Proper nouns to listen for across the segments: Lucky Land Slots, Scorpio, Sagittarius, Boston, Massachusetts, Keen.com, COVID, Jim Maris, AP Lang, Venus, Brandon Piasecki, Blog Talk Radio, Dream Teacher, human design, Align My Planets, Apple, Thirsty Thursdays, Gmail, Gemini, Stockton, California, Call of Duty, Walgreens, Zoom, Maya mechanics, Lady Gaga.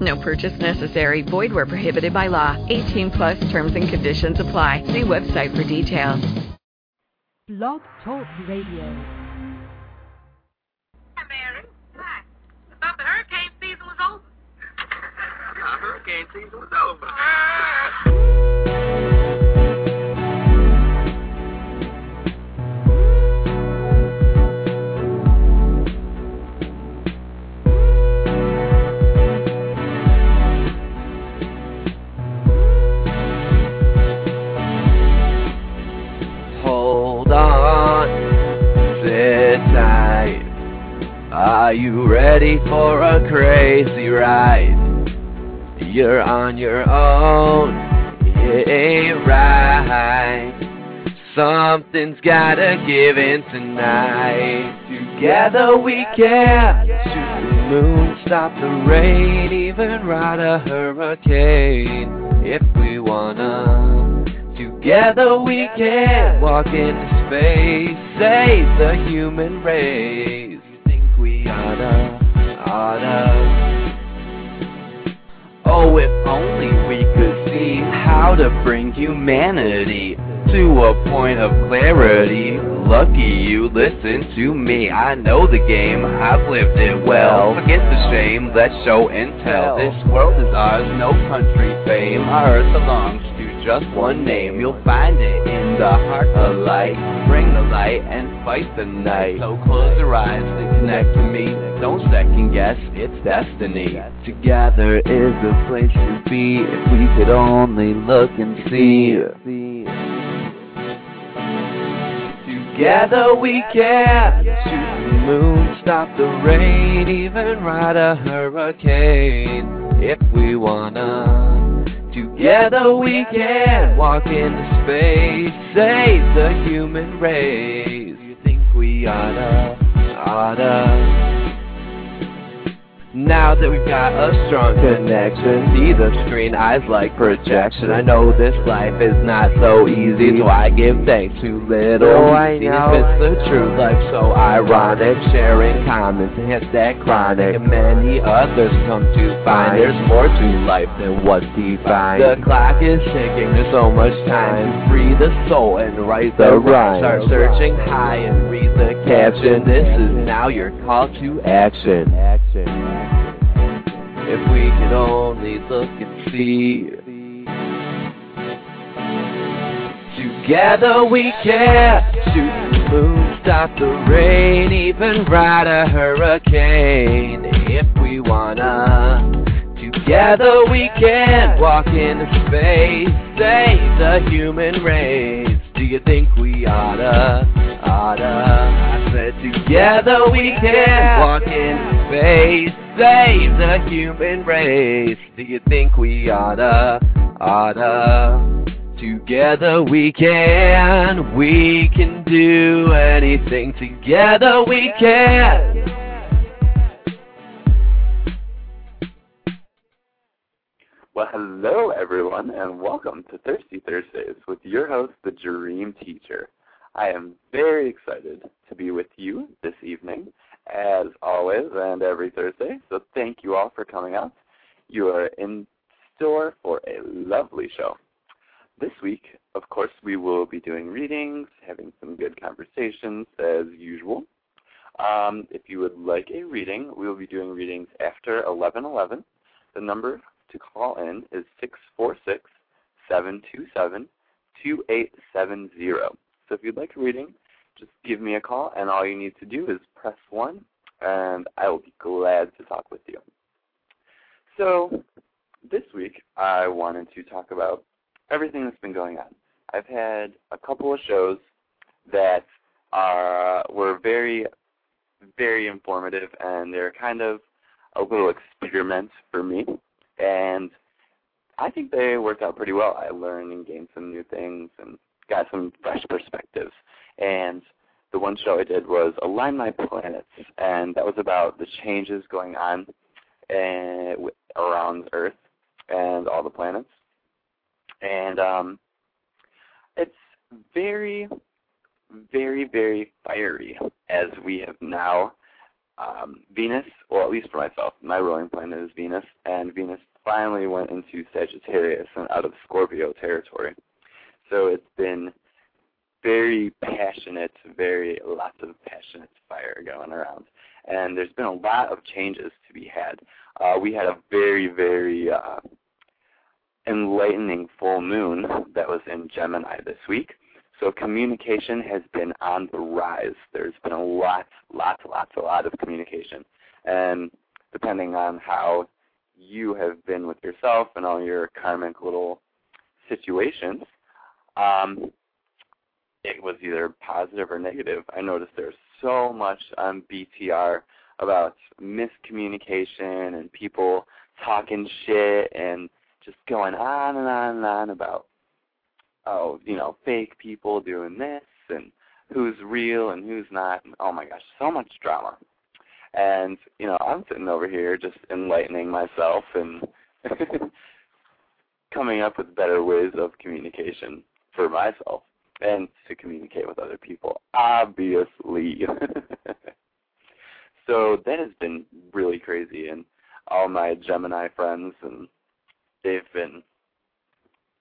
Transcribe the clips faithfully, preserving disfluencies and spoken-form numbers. No purchase necessary. Void where prohibited by law. eighteen plus terms and conditions apply. See website for details. Blog Talk Radio. Hurricane season was over. Hold on, sit tight. Are you ready for a crazy ride? You're on your own, it ain't right. Something's gotta give in tonight. Together we can. Shoot the moon, stop the rain, even ride a hurricane. If we wanna, together we can. Walk into space, save the human race. You think we oughta, oughta. Oh, if only we could see how to bring humanity to a point of clarity. Lucky you listen to me. I know the game. I've lived it well. Forget the shame. Let's show and tell. This world is ours. No country fame. Our earth belongs to just one name. You'll find it in the heart of light. Bring the light and fight the night. So close your eyes and connect to me. Don't second guess, it's destiny. Together is the place to be. If we could only look and see. Together we can. Shoot the moon, stop the rain, even ride a hurricane. If we wanna, together we can. Walk into space, save the human race. You think we oughta, oughta. Now that we've got a strong connection, see the screen, eyes like projection. I know this life is not so easy, so I give thanks to little. Oh, I know. If it's the truth, life so ironic. Sharing comments, hits that chronic. And many others come to find there's more to life than what's defined. The clock is ticking, there's so much time. Free the soul and right the wrong. Start searching high and read the caption. This is now your call to action. Action. If we could only look and see. Together we can. Shoot the moon, stop the rain, even ride a hurricane. If we wanna, together we can. Walk into space, save the human race. Do you think we oughta, oughta? I said together we can. Walk into space, save the human race. Do you think we oughta, oughta? Together we can. We can do anything. Together we can. Well, hello everyone, and welcome to Thirsty Thursdays with your host, the Dream Teacher. I am very excited to be with you this evening, as always, and every Thursday. So thank you all for coming out. You are in store for a lovely show. This week, of course, we will be doing readings, having some good conversations as usual. Um, if you would like a reading, we will be doing readings after eleven eleven. The number to call in is six four six, seven two seven, two eight seven zero. So if you'd like a reading, just give me a call, and all you need to do is press one, and I will be glad to talk with you. So this week, I wanted to talk about everything that's been going on. I've had a couple of shows that are were very, very informative, and they're kind of a little experiment for me, and I think they worked out pretty well. I learned and gained some new things, and got some fresh perspectives. And the one show I did was Align My Planets, and that was about the changes going on and, around Earth and all the planets. And um, it's very, very, very fiery, as we have now. Um, Venus, well, at least for myself, my ruling planet is Venus, and Venus finally went into Sagittarius and out of Scorpio territory. So it's been very passionate, very lots of passionate fire going around. And there's been a lot of changes to be had. Uh, we had a very, very uh, enlightening full moon that was in Gemini this week. So communication has been on the rise. There's been a lot, lots, lots, a lot of communication. And depending on how you have been with yourself and all your karmic little situations, um, it was either positive or negative. I noticed there's so much on B T R about miscommunication and people talking shit and just going on and on and on about, oh, you know, fake people doing this and who's real and who's not. And oh, my gosh, so much drama. And, you know, I'm sitting over here just enlightening myself and coming up with better ways of communication for myself and to communicate with other people, obviously. So that has been really crazy. And all my Gemini friends, and they've been,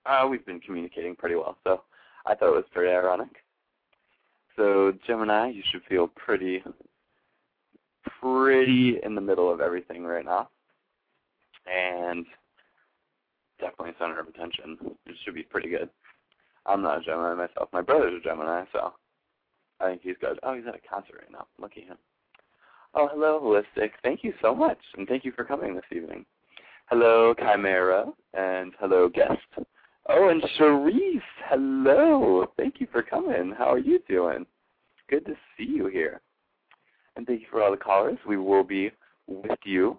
Uh, we've been communicating pretty well, so I thought it was pretty ironic. So, Gemini, you should feel pretty, pretty in the middle of everything right now. And definitely center of attention. It should be pretty good. I'm not a Gemini myself. My brother's a Gemini, so I think he's good. Oh, he's at a concert right now. Lucky him. Oh, hello, Holistic. Thank you so much, and thank you for coming this evening. Hello, Chimera, and hello, guest. Oh, and Charisse, hello. Thank you for coming. How are you doing? Good to see you here. And thank you for all the callers. We will be with you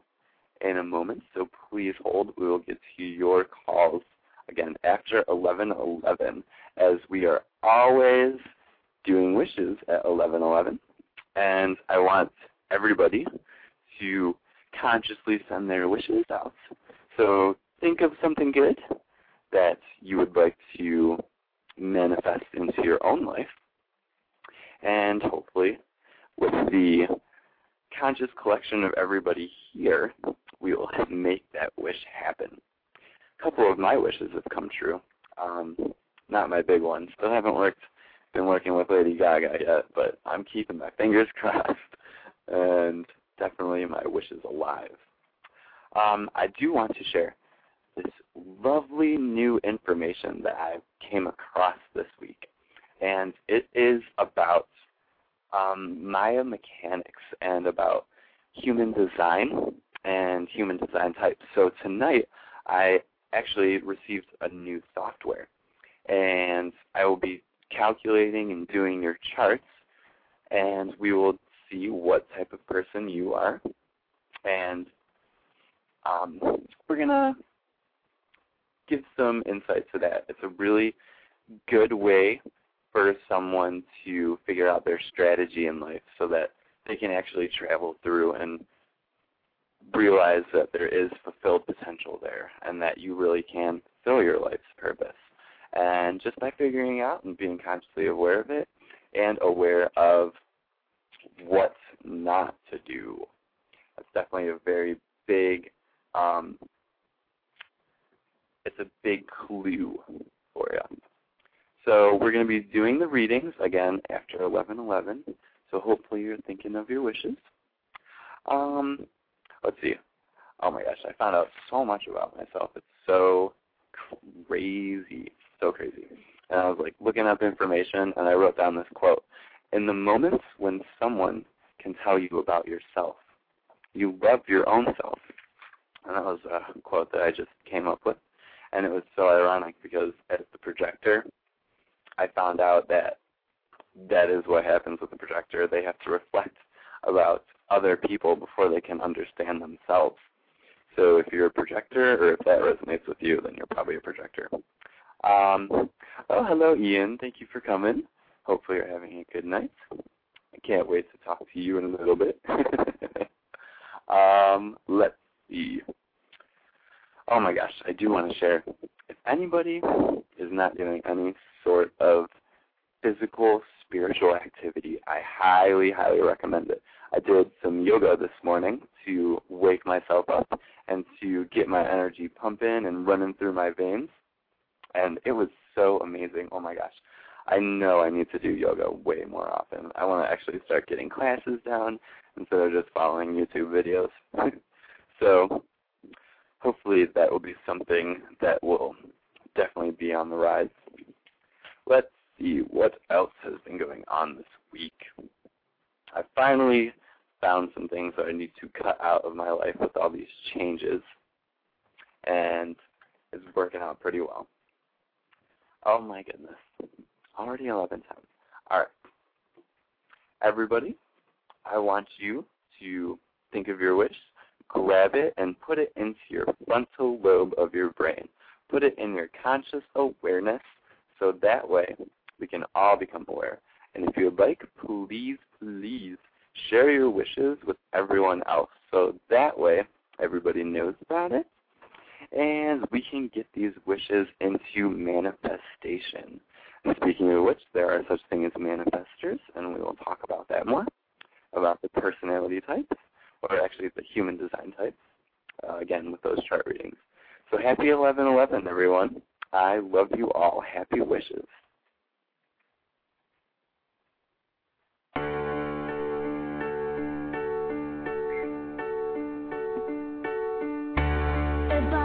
in a moment, so please hold. We will get to your calls again after eleven eleven, as we are always doing wishes at eleven eleven. And I want everybody to consciously send their wishes out. So think of something good that you would like to manifest into your own life. And hopefully, with the conscious collection of everybody here, we will make that wish happen. A couple of my wishes have come true. Um, not my big one. Still haven't worked, been working with Lady Gaga yet, but I'm keeping my fingers crossed. And definitely my wish is alive. Um, I do want to share this lovely new information that I came across this week, and it is about um, Maya mechanics and about human design and human design types. So tonight I actually received a new software, and I will be calculating and doing your charts, and we will see what type of person you are, and um, we're going to give some insight to that. It's a really good way for someone to figure out their strategy in life so that they can actually travel through and realize that there is fulfilled potential there and that you really can fulfill your life's purpose. And just by figuring out and being consciously aware of it and aware of what not to do. That's definitely a very big, um, it's a big clue for you. So we're going to be doing the readings, again, after eleven eleven. So hopefully you're thinking of your wishes. Um, let's see. Oh, my gosh, I found out so much about myself. It's so crazy, so crazy. And I was, like, looking up information, and I wrote down this quote. In the moments when someone can tell you about yourself, you love your own self. And that was a quote that I just came up with. And it was so ironic because as the projector, I found out that that is what happens with the projector. They have to reflect about other people before they can understand themselves. So if you're a projector or if that resonates with you, then you're probably a projector. Um, oh, hello, Ian. Thank you for coming. Hopefully you're having a good night. I can't wait to talk to you in a little bit. um, let's see. Oh, my gosh, I do want to share. If anybody is not doing any sort of physical, spiritual activity, I highly, highly recommend it. I did some yoga this morning to wake myself up and to get my energy pumping and running through my veins, and it was so amazing. Oh, my gosh. I know I need to do yoga way more often. I want to actually start getting classes down instead of just following YouTube videos. So hopefully that will be something that will definitely be on the rise. Let's see what else has been going on this week. I finally found some things that I need to cut out of my life with all these changes, and it's working out pretty well. Oh, my goodness. Already eleven times. All right. Everybody, I want you to think of your wish, grab it, and put it into your frontal lobe of your brain. Put it in your conscious awareness so that way we can all become aware. And if you would like, please, please share your wishes with everyone else so that way everybody knows about it and we can get these wishes into manifestation. And speaking of which, there are such things as manifestors, and we will talk about that more, about the personality types, or actually the human design types, uh, again, with those chart readings. So happy eleven eleven, everyone. I love you all. Happy wishes. Bye.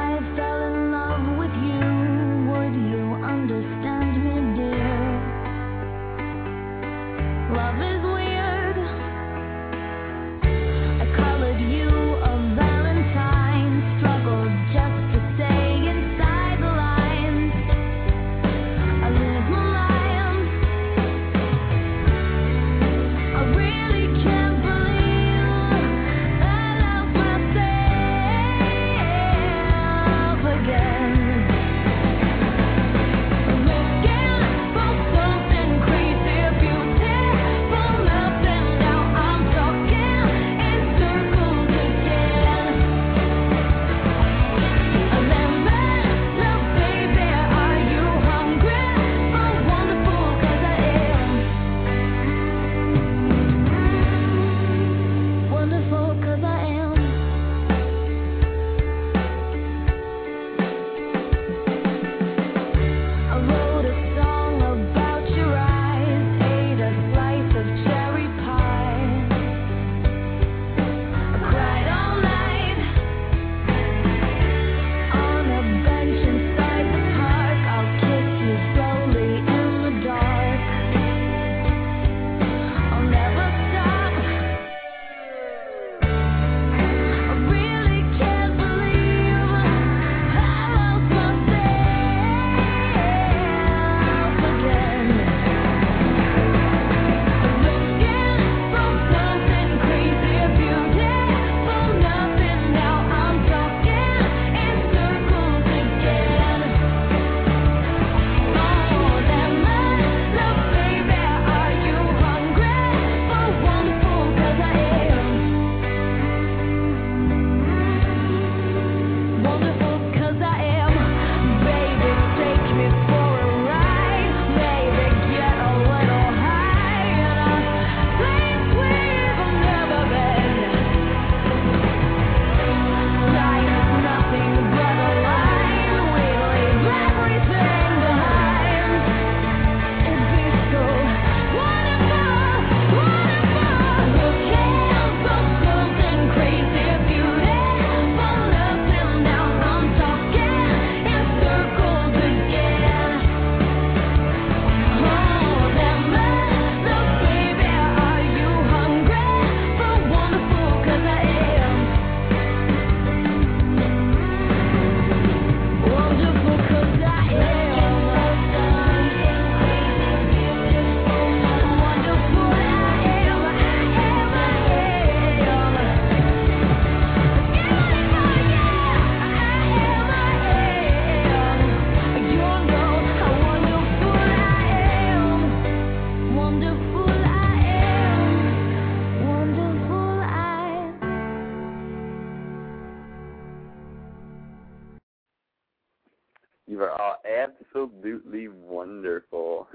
absolutely wonderful.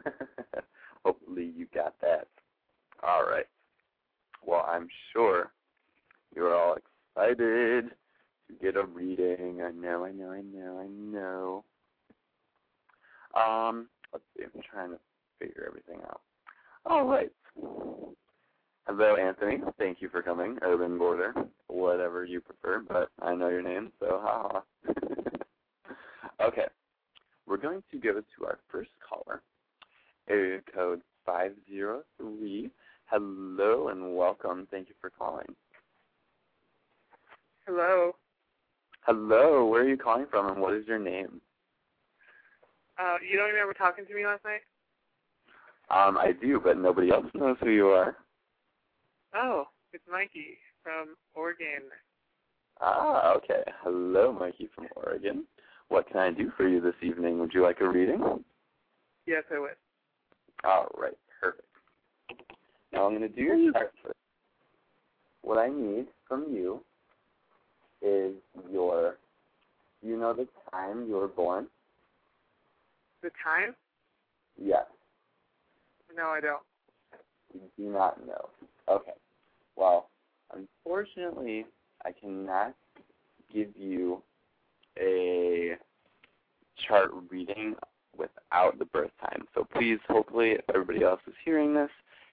Hopefully you got that. All right. Well, I'm sure you're all excited to get a reading. I know, I know, I know, I know. Um, let's see. I'm trying to figure everything out. All right. Hello, Anthony. Thank you for coming. Urban Border, whatever you prefer, but I know your name, so ha ha. Okay. We're going to go to our first caller, area code five zero three. Hello and welcome. Thank you for calling. Hello. Hello. Where are you calling from and what is your name? Uh, you don't remember talking to me last night? Um, I do, but nobody else knows who you are. Oh, it's Mikey from Oregon. Ah, okay. Hello, Mikey from Oregon. What can I do for you this evening? Would you like a reading? Yes, I would. All right, perfect. Now I'm going to do your chart first. What I need from you is your, you know the time you were born? The time? Yes. No, I don't. You do not know. Okay. Well, unfortunately, I cannot give you a chart reading without the birth time. So please, hopefully, if everybody else is hearing this,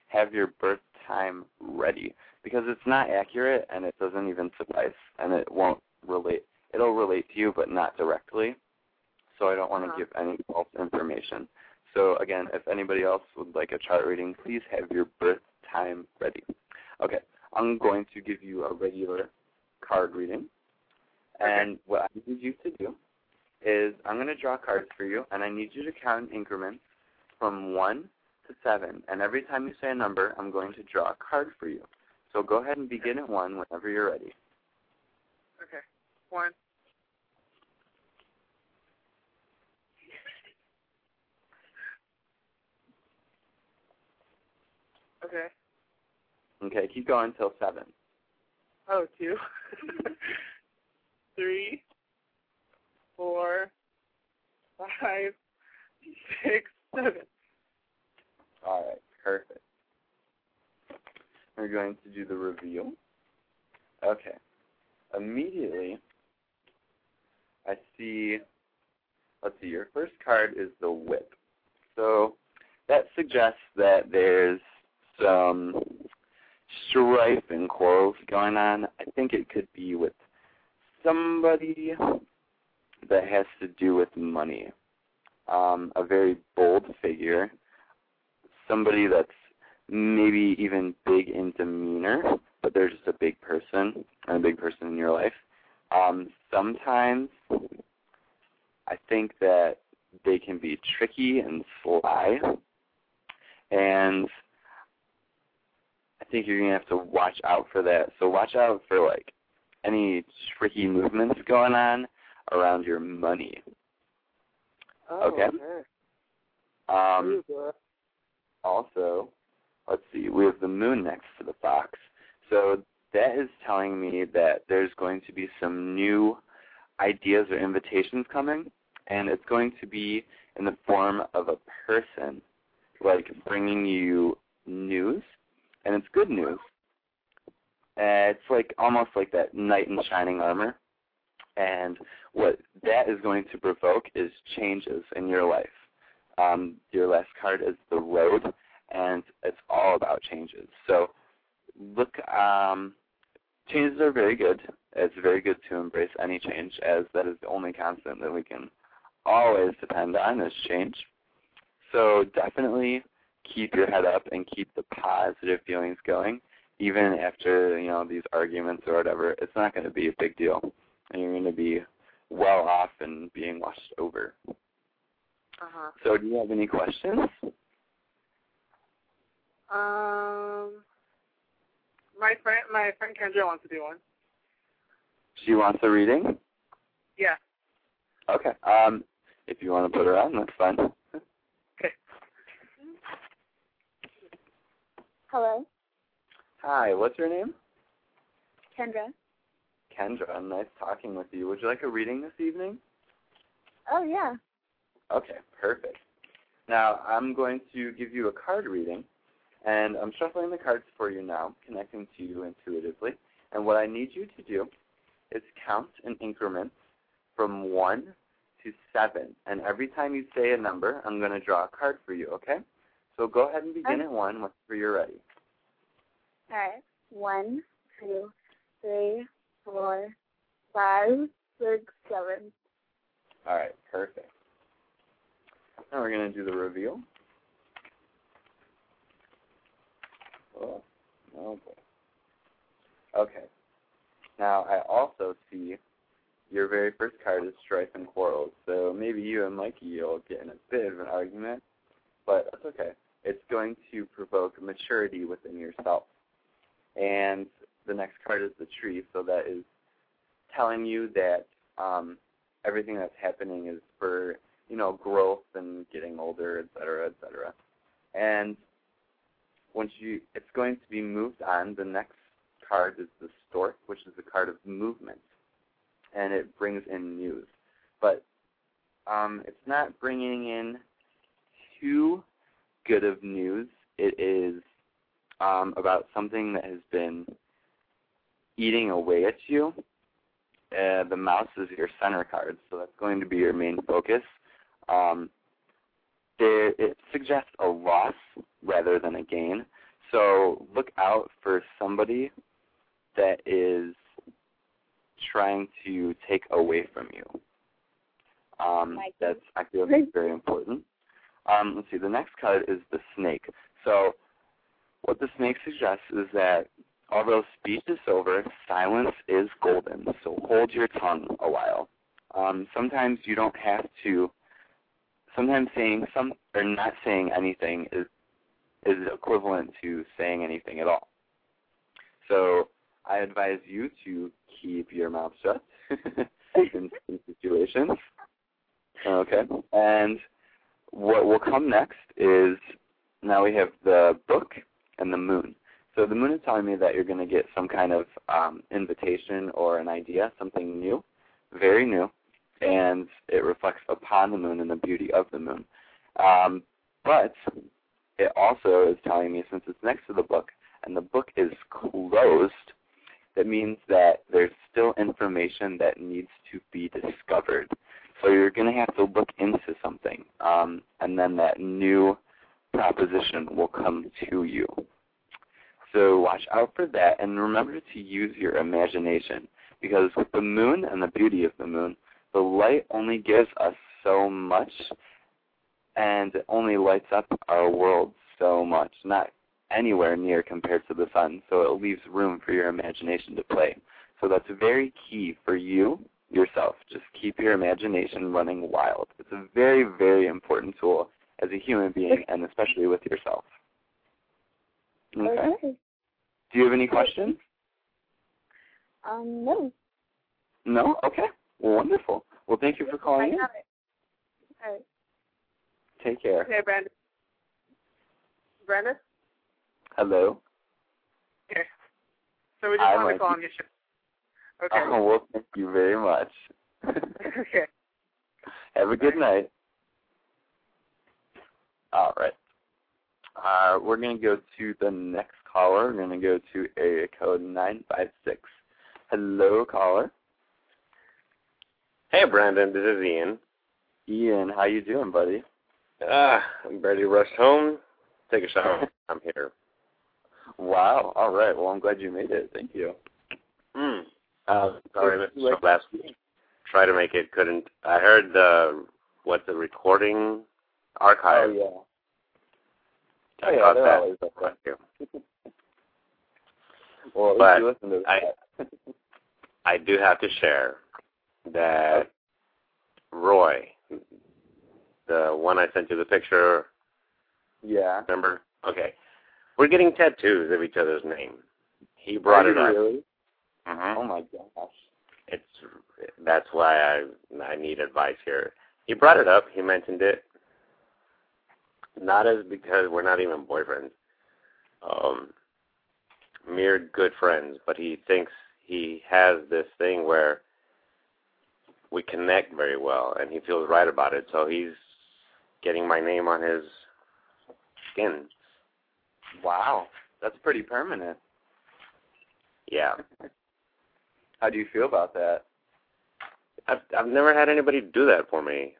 have your birth time ready because it's not accurate and it doesn't even suffice and it won't relate. It'll relate to you but not directly. So I don't want to uh-huh. give any false information. So, again, if anybody else would like a chart reading, please have your birth time ready. Okay, I'm going to give you a regular card reading. And what I need you to do is I'm going to draw cards for you, and I need you to count in increments from one to seven. And every time you say a number, I'm going to draw a card for you. So go ahead and begin at one whenever you're ready. Okay. one. Okay. Okay, keep going until seven. Oh, two. Three, four, five, six, seven. All right, perfect. We're going to do the reveal. Okay. Immediately, I see, let's see, your first card is the whip. So that suggests that there's some strife and quarrels going on. I think it could be with somebody that has to do with money, um, a very bold figure, somebody that's maybe even big in demeanor, but they're just a big person, a big person in your life. Um, sometimes I think that they can be tricky and sly, and I think you're going to have to watch out for that. So watch out for, like, any tricky movements going on around your money. Oh, okay. okay. Um, also, let's see, we have the moon next to the fox. So that is telling me that there's going to be some new ideas or invitations coming, and it's going to be in the form of a person, like bringing you news, and it's good news. Uh, it's like almost like that knight in shining armor. And what that is going to provoke is changes in your life. Um, your last card is the road, and it's all about changes. So look, um, changes are very good. It's very good to embrace any change, as that is the only constant that we can always depend on is change. So definitely keep your head up and keep the positive feelings going. Even after, you know, these arguments or whatever, it's not going to be a big deal. And you're going to be well off and being washed over. Uh-huh. So do you have any questions? Um, my friend, my friend Kendra wants to do one. She wants a reading? Yeah. Okay. Um, if you want to put her on, that's fine. Okay. Hello? Hi, what's your name? Kendra. Kendra, nice talking with you. Would you like a reading this evening? Oh, yeah. Okay, perfect. Now, I'm going to give you a card reading, and I'm shuffling the cards for you now, connecting to you intuitively. And what I need you to do is count in increments from one to seven. And every time you say a number, I'm going to draw a card for you, okay? So go ahead and begin at one whenever you're ready. All right. One, two, three, four, five, six, seven. All right, perfect. Now we're going to do the reveal. Oh, no boy. Okay. Now, I also see your very first card is Strife and Quarrels. So maybe you and Mikey will get in a bit of an argument, but that's okay. It's going to provoke maturity within yourself. And the next card is the Tree, so that is telling you that um, everything that's happening is for, you know, growth and getting older, et cetera, et cetera. And once you, it's going to be moved on. The next card is the Stork, which is the card of movement, and it brings in news. But um, it's not bringing in too good of news. It is um, about something that has been eating away at you. Uh, the Mouse is your center card, so that's going to be your main focus. Um, there, it suggests a loss rather than a gain. So look out for somebody that is trying to take away from you. Um, that's actually very important. Um, let's see, the next card is the Snake. So what the Snake suggests is that although speech is over, silence is golden. So hold your tongue a while. Um, sometimes you don't have to. Sometimes saying some or not saying anything is is equivalent to saying anything at all. So I advise you to keep your mouth shut in, in situations. Okay. And what will come next is now we have the Book and the Moon. So the Moon is telling me that you're going to get some kind of um, invitation or an idea, something new, very new, and it reflects upon the Moon and the beauty of the Moon. Um, but it also is telling me, since it's next to the Book, and the Book is closed, that means that there's still information that needs to be discovered. So you're going to have to look into something, um, and then that new proposition will come to you. So watch out for that, and remember to use your imagination, because with the Moon and the beauty of the Moon, the light only gives us so much, and it only lights up our world so much, not anywhere near compared to the sun, so it leaves room for your imagination to play. So that's very key for you, yourself. Just keep your imagination running wild. It's a very, very important tool as a human being, and especially with yourself. Okay. Okay. Do you have any questions? Um, no. No? Okay. Well, wonderful. Well, thank you for calling in. I got it. All right. Take care. Okay, Brenda. Brenda? Hello. Okay. So we just want to call on your show. Okay. Oh, well, thank you very much. Okay. Have a good night. All right. Uh, we're going to go to the next caller. We're going to go to area code nine five six. Hello, caller. Hey, Brandon. This is Ian. Ian, how you doing, buddy? Uh, I'm ready to rush home, take a shower. I'm here. Wow. All right. Well, I'm glad you made it. Thank you. Mm. Uh, sorry, I missed the show last week. Tried to make it. Couldn't. I heard the, what, the recording archive. Oh, yeah. Oh, yeah, they're that. always like that. Well, but you listen to that. I, I do have to share that Roy, the one I sent you the picture. Yeah. Remember? Okay. We're getting tattoos of each other's name. He brought Are it you up. Really? Mm-hmm. Oh, my gosh. It's That's why I I need advice here. He brought it up. He mentioned it. Not as because we're not even boyfriends, um, mere good friends, but he thinks he has this thing where we connect very well, and he feels right about it, so he's getting my name on his skin. Wow. That's pretty permanent. Yeah. How do you feel about that? I've, I've never had anybody do that for me.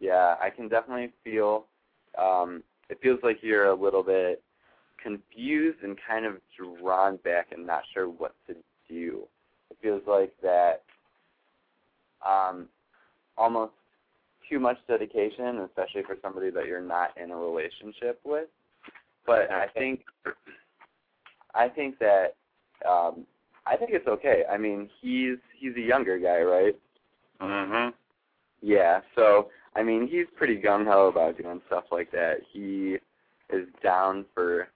Yeah, I can definitely feel, um, it feels like you're a little bit confused and kind of drawn back and not sure what to do. It feels like that um, almost too much dedication, especially for somebody that you're not in a relationship with. But I think I think that um, I think it's okay. I mean, he's he's a younger guy, right? Mm-hmm. Yeah, so, I mean, he's pretty gung-ho about doing stuff like that. He is down for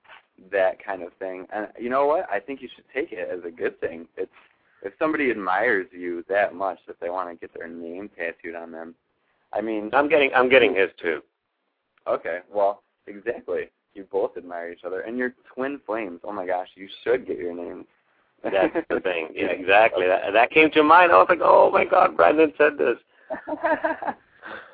that kind of thing. And you know what? I think you should take it as a good thing. It's, if somebody admires you that much that they want to get their name tattooed on them, I mean... I'm getting I'm getting his, too. Okay, well, exactly. You both admire each other. And you're twin flames. Oh, my gosh, you should get your name. That's the thing. Yeah, exactly. That, that came to mind. I was like, oh, my God, Brandon said this.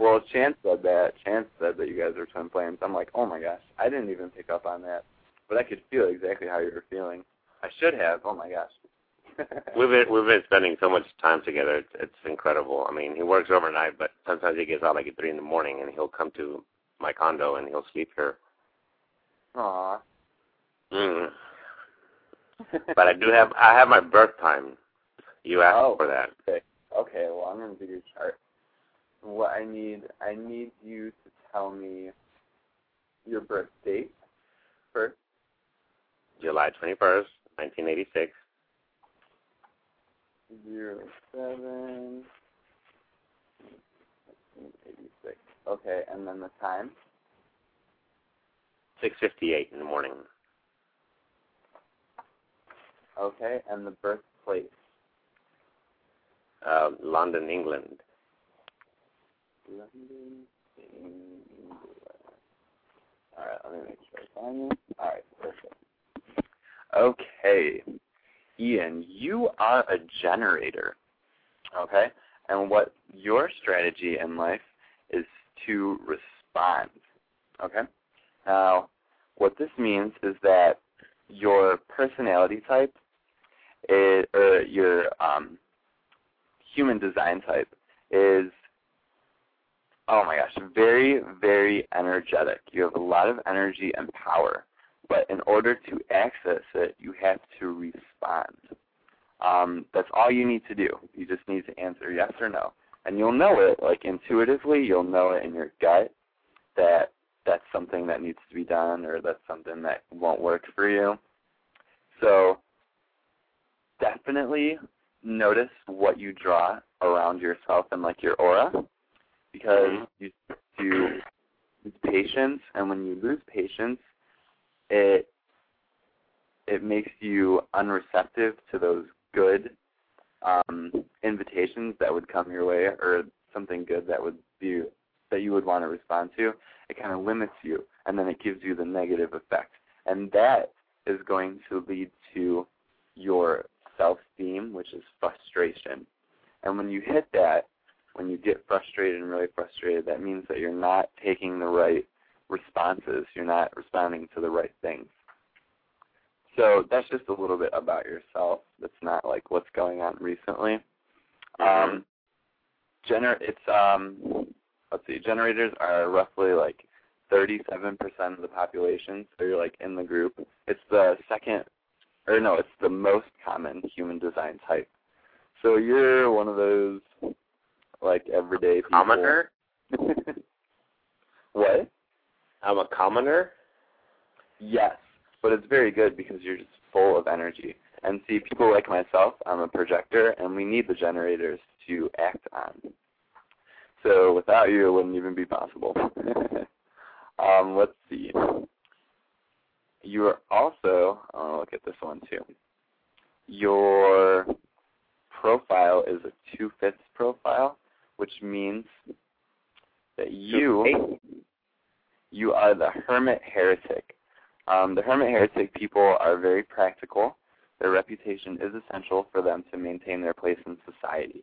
Well, Chance said that. Chance said that you guys are twin flames. I'm like, oh, my gosh. I didn't even pick up on that. But I could feel exactly how you were feeling. I should have. Oh, my gosh. we've, been, we've been spending so much time together. It's, it's incredible. I mean, he works overnight, but sometimes he gets out like at three in the morning, and he'll come to my condo, and he'll sleep here. Aw. Mm. But I do have, I have my birth time. You asked oh, for that. Okay. Okay, well, I'm going to do your chart. What I need, I need you to tell me your birth date first. July twenty-first, nineteen eighty-six. zero seven, nineteen eighty-six. Okay, and then the time? six fifty-eight in the morning. Okay, and the birthplace? Uh, London, England. London, England. All right, let me make sure I find it. All right, perfect. Okay, Ian, you are a generator, okay? And what your strategy in life is to respond, okay? Now, what this means is that your personality type, is, or your um, human design type, is, oh my gosh, very, very energetic. You have a lot of energy and power, but in order to access it, you have to respond. Um, that's all you need to do. You just need to answer yes or no. And you'll know it, like intuitively, you'll know it in your gut that that's something that needs to be done or that's something that won't work for you. So definitely notice what you draw around yourself and, like, your aura, because you do patience, and when you lose patience, it it makes you unreceptive to those good um, invitations that would come your way or something good that would be that you would want to respond to. It kind of limits you, and then it gives you the negative effect. And that is going to lead to your self-esteem, which is frustration. And when you hit that, when you get frustrated and really frustrated, that means that you're not taking the right responses. You're not responding to the right things. So that's just a little bit about yourself. That's not like what's going on recently. Um, gener- it's... um. Let's see, generators are roughly like thirty-seven percent of the population, so you're like in the group. It's the second, or no, it's the most common human design type. So you're one of those like everyday people. Commoner? What? I'm a commoner? Yes, but it's very good because you're just full of energy. And see, people like myself, I'm a projector, and we need the generators to act on. So without you, it wouldn't even be possible. um, let's see. You are also, oh, look at this one too. Your profile is a two-fifths profile, which means that you you are the hermit heretic. Um, the hermit heretic people are very practical. Their reputation is essential for them to maintain their place in society.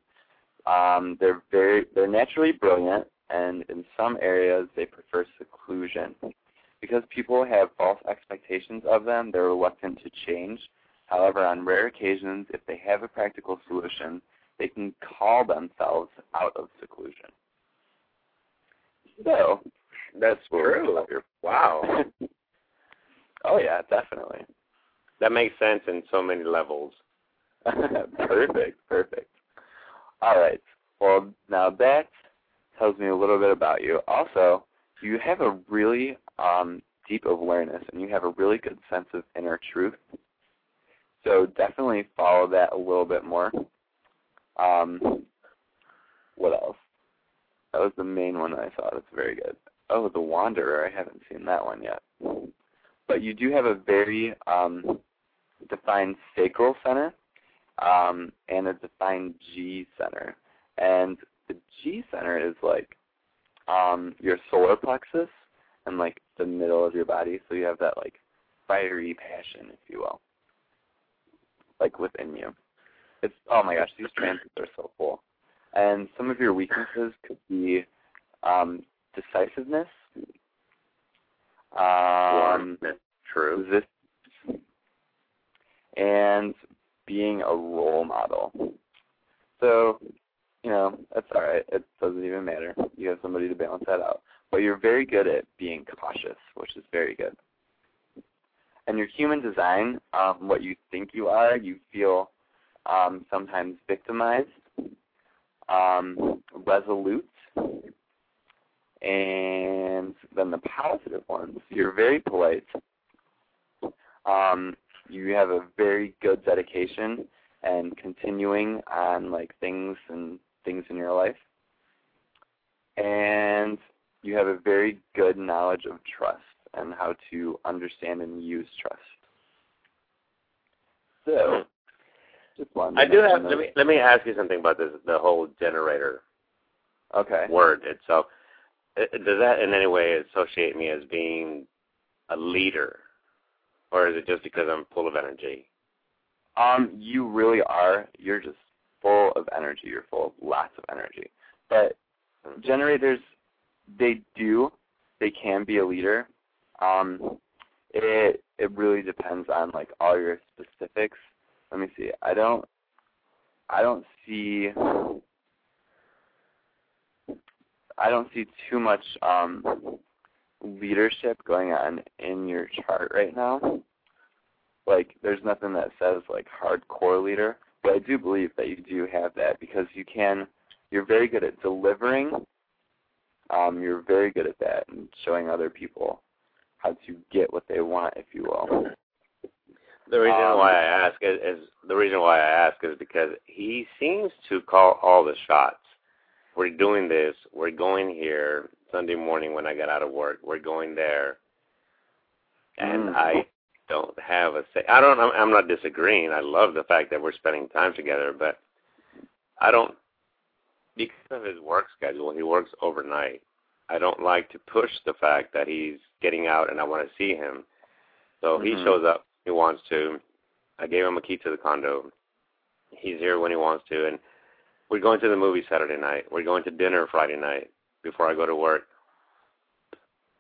Um, they're very, they're naturally brilliant, and in some areas they prefer seclusion. Because people have false expectations of them, they're reluctant to change. However, on rare occasions, if they have a practical solution, they can call themselves out of seclusion. So, that's true. Wow. Oh, yeah, definitely. That makes sense in so many levels. Perfect, perfect. All right. Well, now that tells me a little bit about you. Also, you have a really um, deep awareness, and you have a really good sense of inner truth. So definitely follow that a little bit more. Um, what else? That was the main one I saw. That's very good. Oh, The Wanderer. I haven't seen that one yet. But you do have a very um, defined sacral center um, and a defined G center. And the G center is like um, your solar plexus and like the middle of your body. So you have that like fiery passion, if you will, like within you. It's, oh my gosh, these transits are so cool. And some of your weaknesses could be um, decisiveness. Um, yeah, true. Resistance, and being a role model. So, you know, that's all right. It doesn't even matter. You have somebody to balance that out. But you're very good at being cautious, which is very good. And your human design, um, what you think you are, you feel um, sometimes victimized, um, resolute, and then the positive ones. You're very polite. Um, you have a very good dedication and continuing on like things and things in your life. And you have a very good knowledge of trust and how to understand and use trust. So, just one. I do have. Let me let me ask you something about this. The whole generator. Okay. Word itself. Does that in any way associate me as being a leader, or is it just because I'm full of energy? Um, you really are. You're just full of energy. You're full of lots of energy. But generators, they do, they can be a leader. Um, it it really depends on like all your specifics. Let me see. I don't, I don't see. I don't see too much um, leadership going on in your chart right now. Like, there's nothing that says, like, hardcore leader. But I do believe that you do have that because you can, you're very good at delivering. Um, you're very good at that and showing other people how to get what they want, if you will. The reason um, why I ask is, is the reason why I ask is because he seems to call all the shots. We're doing this. We're going here Sunday morning when I get out of work. We're going there, and mm. I don't have a say. I don't. I'm not disagreeing. I love the fact that we're spending time together, but I don't, because of his work schedule. He works overnight. I don't like to push the fact that he's getting out, and I want to see him. So mm-hmm. he shows up. He wants to. I gave him a key to the condo. He's here when he wants to, and. We're going to the movie Saturday night. We're going to dinner Friday night before I go to work.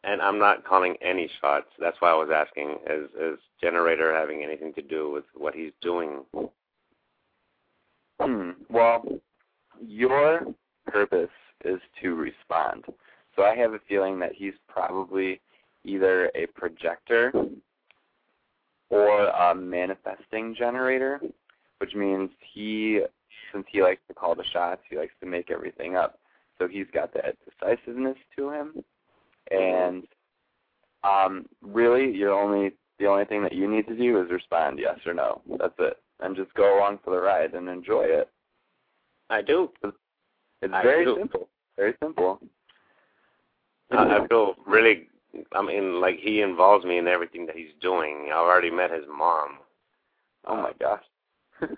And I'm not calling any shots. That's why I was asking, is, is generator having anything to do with what he's doing? Hmm. Well, your purpose is to respond. So I have a feeling that he's probably either a projector or a manifesting generator, which means he... Since he likes to call the shots, he likes to make everything up. So he's got that decisiveness to him. And um, really, you're only, the only thing that you need to do is respond yes or no. That's it. And just go along for the ride and enjoy it. I do. It's I very do. simple. Very simple. I, I feel really, I mean, like he involves me in everything that he's doing. I've already met his mom. Oh, my gosh.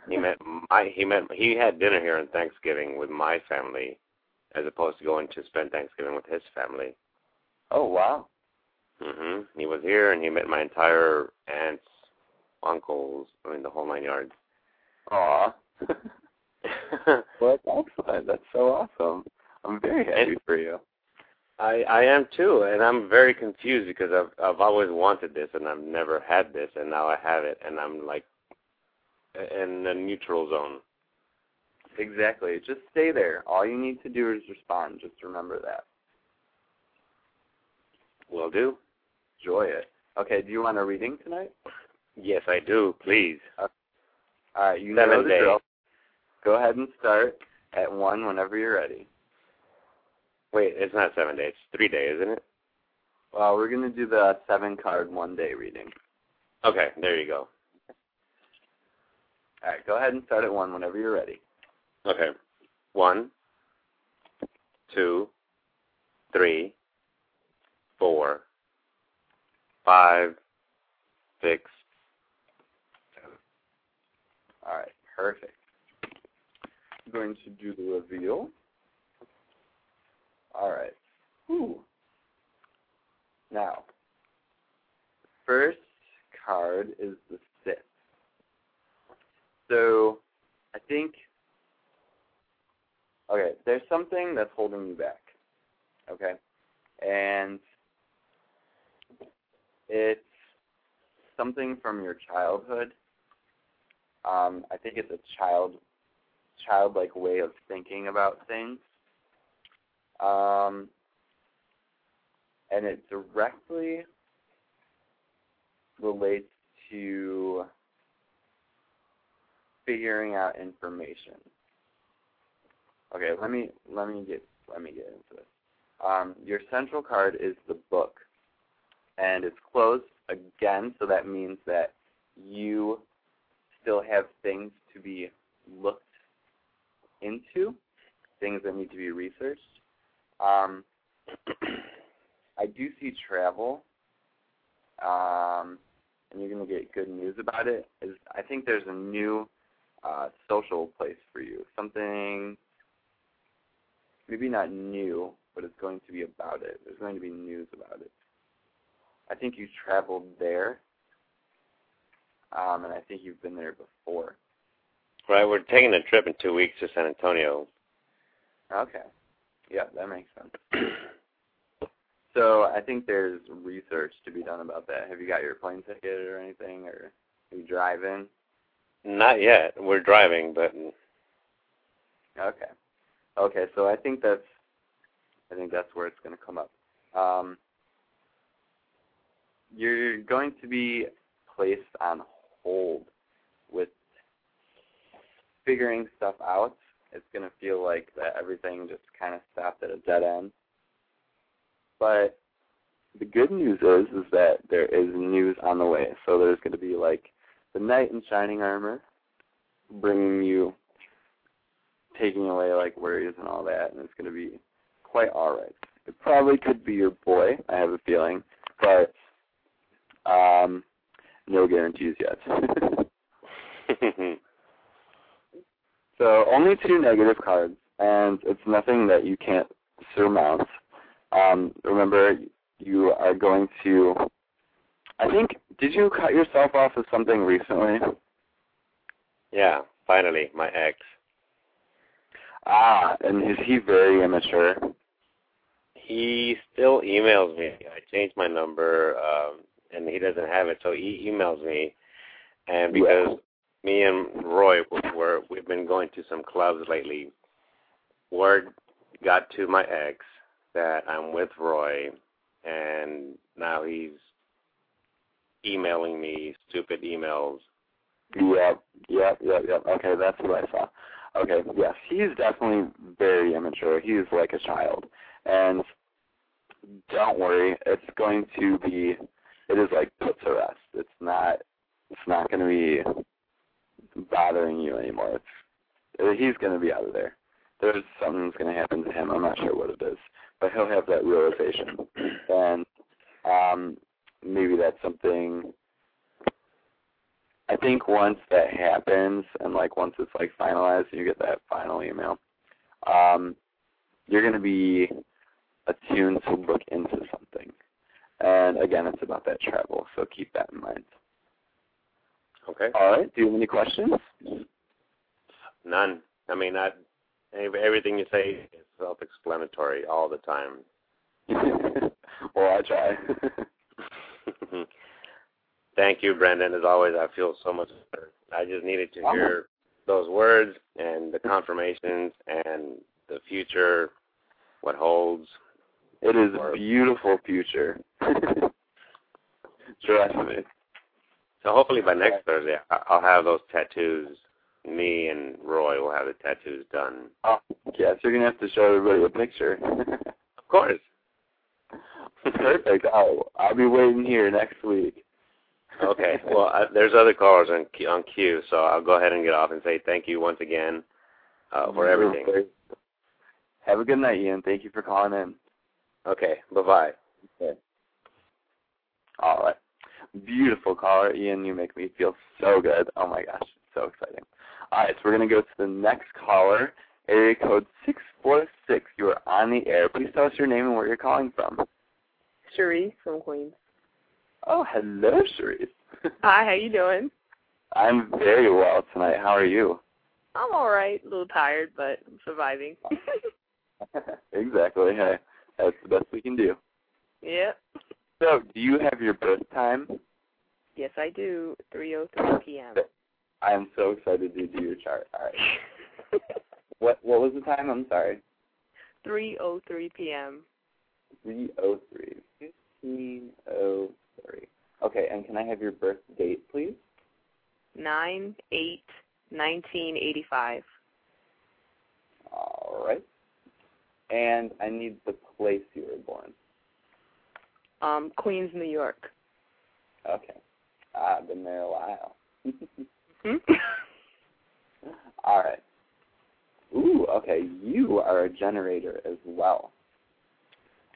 he met my he met he had dinner here on Thanksgiving with my family, as opposed to going to spend Thanksgiving with his family. Oh wow! Mhm. He was here and he met my entire aunts, uncles, I mean the whole nine yards. Aw. Well, that's excellent. That's so awesome. I'm very happy and, for you. I, I am too, and I'm very confused because I've I've always wanted this, and I've never had this, and now I have it, and I'm like in a neutral zone. Exactly. Just stay there. All you need to do is respond. Just remember that. Will do. Enjoy it. Okay, do you want a reading tonight? Yes, I do. Please. Uh, all right, you Seven know the drill. Go ahead and start at one whenever you're ready. Wait, it's not seven days. It's three days, isn't it? Well, we're going to do the seven-card one-day reading. Okay, there you go. All right, go ahead and start at one whenever you're ready. Okay. One, two, three, four, five, six, seven. All right, perfect. I'm going to do the reveal. All right. Ooh. Now, first card is the Six. So, I think, okay, there's something that's holding you back, okay? And it's something from your childhood. Um, I think it's a child, childlike way of thinking about things. Um, and it directly relates to figuring out information. Okay, let me let me get let me get into this. Um, your central card is the Book, and it's closed again, so that means that you still have things to be looked into, things that need to be researched. Um, I do see travel, um, and you're going to get good news about it. Is I think there's a new uh, social place for you, something maybe not new, but it's going to be about it. There's going to be news about it. I think you traveled there, um, and I think you've been there before. Right, we're taking a trip in two weeks to San Antonio. Okay. Yeah, that makes sense. So I think there's research to be done about that. Have you got your plane ticket or anything, or are you driving? Not yet. We're driving, but okay, okay. So I think that's, I think that's where it's going to come up. Um, you're going to be placed on hold with figuring stuff out. It's going to feel like that everything just kind of stopped at a dead end. But the good news is is that there is news on the way. So there's going to be like the knight in shining armor bringing you, taking away like worries and all that, and it's going to be quite all right. It probably could be your boy, I have a feeling, but um, no guarantees yet. So only two negative cards, and it's nothing that you can't surmount. Um, remember, you are going to, I think, did you cut yourself off of something recently? Yeah, finally, my ex. Ah, and is he very immature? He still emails me. I changed my number, um, and he doesn't have it, so he emails me, and because... Well. Me and Roy, were, we've been going to some clubs lately. Word got to my ex that I'm with Roy, and now he's emailing me stupid emails. Yep, yep, yep, yep. Okay, that's what I saw. Okay, yes, he's definitely very immature. He's like a child. And don't worry, it's going to be, it is like put to rest. It's not, it's not going to be bothering you anymore. It's, he's going to be out of there. There's something's going to happen to him. I'm not sure what it is, but he'll have that realization. And um, maybe that's something. I think once that happens, and like once it's like finalized, and you get that final email, um, you're going to be attuned to look into something. And again, it's about that travel, so keep that in mind. Okay. All right. Do you have any questions? None. I mean, I, everything you say is self-explanatory all the time. Well, I try. Thank you, Brendan. As always, I feel so much better. I just needed to hear those words and the confirmations and the future, what holds. It is a beautiful future. Trust me. So hopefully by next Thursday, I'll have those tattoos. Me and Roy will have the tattoos done. Oh, yes, you're going to have to show everybody a picture. Of course. Perfect. I'll, I'll be waiting here next week. Okay. Well, I, there's other callers on, on queue, so I'll go ahead and get off and say thank you once again uh, for everything. Have a good night, Ian. Thank you for calling in. Okay. Bye-bye. Okay. All right. Beautiful caller, Ian. You make me feel so good. Oh, my gosh. It's so exciting. All right, so we're going to go to the next caller, area code six four six. You are on the air. Please tell us your name and where you're calling from. Cherie from Queens. Oh, hello, Cherie. Hi, how you doing? I'm very well tonight. How are you? I'm all right. A little tired, but I'm surviving. Exactly. Hey, that's the best we can do. Yep. So, do you have your birth time? Yes, I do, three oh three p.m. I am so excited to do your chart. All right. what What was the time? I'm sorry. three oh three p.m. three oh three. fifteen oh three. Okay, and can I have your birth date, please? nine eight nineteen eighty-five. All right. And I need the place you were born. Um, Queens, New York. Okay. I've been there a while. Mm-hmm. All right. Ooh, okay. You are a generator as well.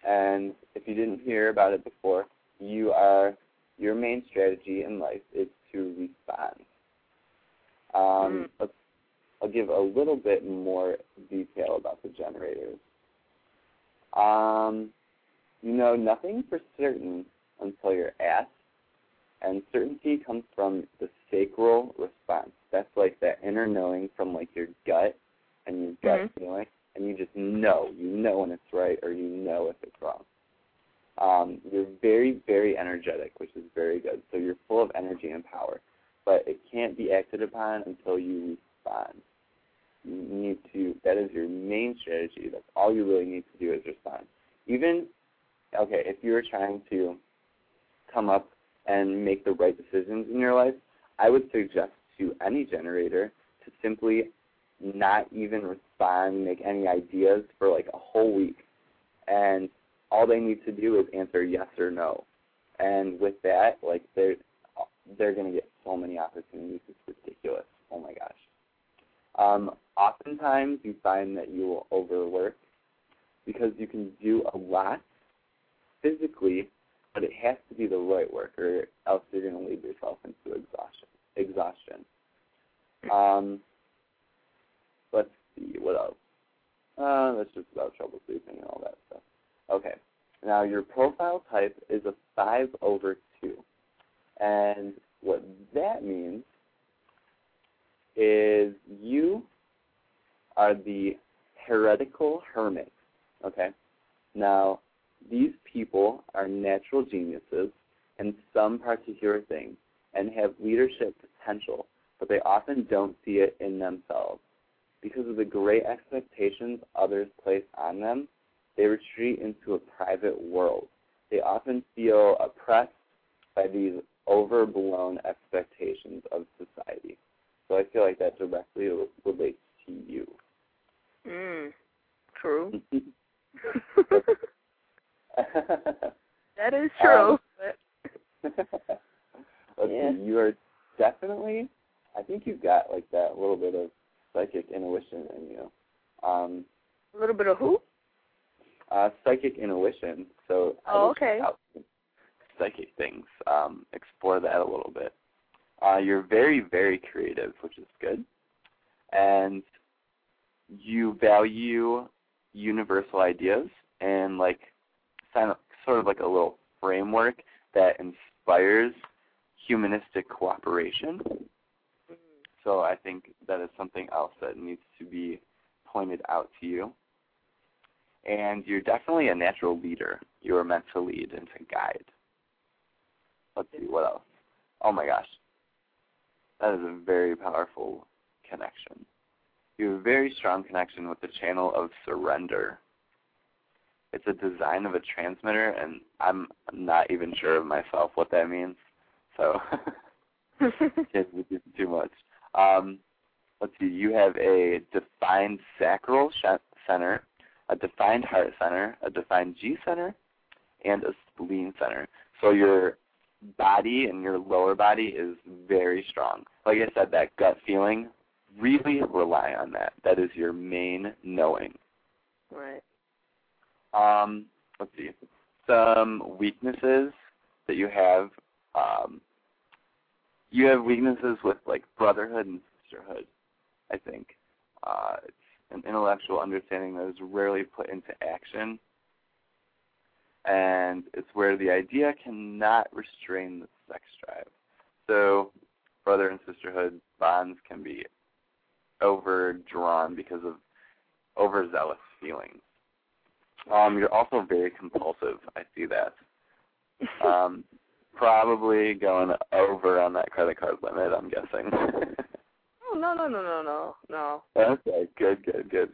And if you didn't hear about it before, you are your main strategy in life is to respond. Um, mm. let's, I'll give a little bit more detail about the generators. Um... You know nothing for certain until you're asked, and certainty comes from the sacral response. That's like that inner knowing from like your gut and your gut mm-hmm. feeling, and you just know. You know when it's right or you know if it's wrong. Um, you're very, very energetic, which is very good. So you're full of energy and power, but it can't be acted upon until you respond. You need to. That is your main strategy. That's all you really need to do is respond. Even Okay, if you were trying to come up and make the right decisions in your life, I would suggest to any generator to simply not even respond, make any ideas for like a whole week. And all they need to do is answer yes or no. And with that, like they're, they're going to get so many opportunities. It's ridiculous. Oh, my gosh. Um, oftentimes you find that you will overwork because you can do a lot physically, but it has to be the right work or else you're going to lead yourself into exhaustion. Exhaustion. Um, let's see, what else? Uh, that's just about trouble sleeping and all that stuff. Okay, now your profile type is a five over two. And what that means is you are the heretical hermit, okay? Now, these people are natural geniuses in some particular thing and have leadership potential, but they often don't see it in themselves. Because of the great expectations others place on them, they retreat into a private world. They often feel oppressed by these overblown expectations of society. So I feel like that directly relates to you. Mm, true. That is true. Um, but yeah. You are definitely, I think you've got like that little bit of psychic intuition in you. Um, a little bit of who? Uh, psychic intuition. So oh, okay. Psychic things. Um, explore that a little bit. Uh, you're very, very creative, which is good. And you value universal ideas and like sort of like a little framework that inspires humanistic cooperation. Mm-hmm. So I think that is something else that needs to be pointed out to you. And you're definitely a natural leader. You are meant to lead and to guide. Let's see, what else? Oh, my gosh. That is a very powerful connection. You have a very strong connection with the channel of surrender. It's a design of a transmitter, and I'm not even sure of myself what that means. So can't do too much. Um, let's see. You have a defined sacral center, a defined heart center, a defined G center, and a spleen center. So your body and your lower body is very strong. Like I said, that gut feeling, really rely on that. That is your main knowing. Right. Um, let's see. Some weaknesses that you have. Um, you have weaknesses with, like, brotherhood and sisterhood, I think. Uh, it's an intellectual understanding that is rarely put into action, and it's where the idea cannot restrain the sex drive. So brother and sisterhood bonds can be overdrawn because of overzealous feelings. Um, you're also very compulsive. I see that. Um, probably going over on that credit card limit, I'm guessing. oh, no, no, no, no, no, no. Okay, good, good, good.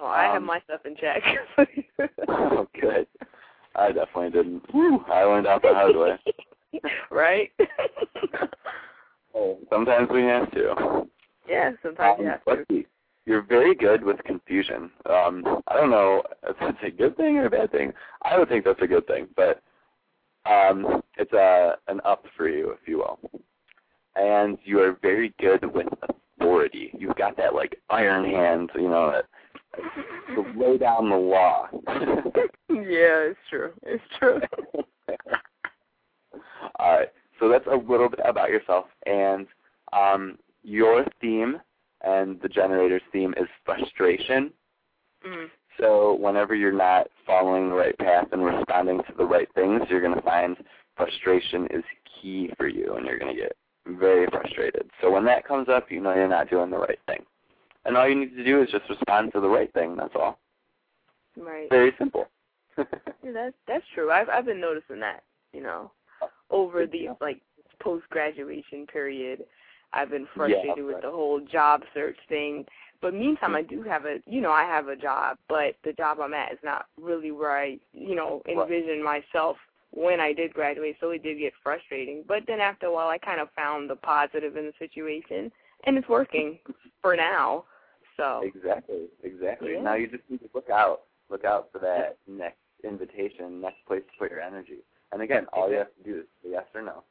Oh, I um, have my stuff in check. oh, good. I definitely didn't. Whew, I learned out the hard way. right? oh, sometimes we have to. Yeah, sometimes um, you have to. Let's see. You're very good with confusion. Um, I don't know if that's a good thing or a bad thing. I would think that's a good thing, but um, it's a, an up for you, if you will. And you are very good with authority. You've got that, like, iron hand, you know, that, to lay down the law. yeah, it's true. It's true. All right. So that's a little bit about yourself. And um, your theme and the generator's theme is frustration. Mm. So whenever you're not following the right path and responding to the right things, you're going to find frustration is key for you, and you're going to get very frustrated. So when that comes up, you know you're not doing the right thing. And all you need to do is just respond to the right thing, that's all. Right. Very simple. yeah, that's, that's true. I've, I've been noticing that, you know, over the, like, post-graduation period. I've been frustrated yeah, with right. the whole job search thing. But meantime, I do have a, you know, I have a job, but the job I'm at is not really where I, you know, envisioned right. myself when I did graduate. So it did get frustrating. But then after a while, I kind of found the positive in the situation, and it's working for now. So exactly, exactly. Yeah. Now you just need to look out, look out for that next invitation, next place to put your energy. And again, all you have to do is say yes or no.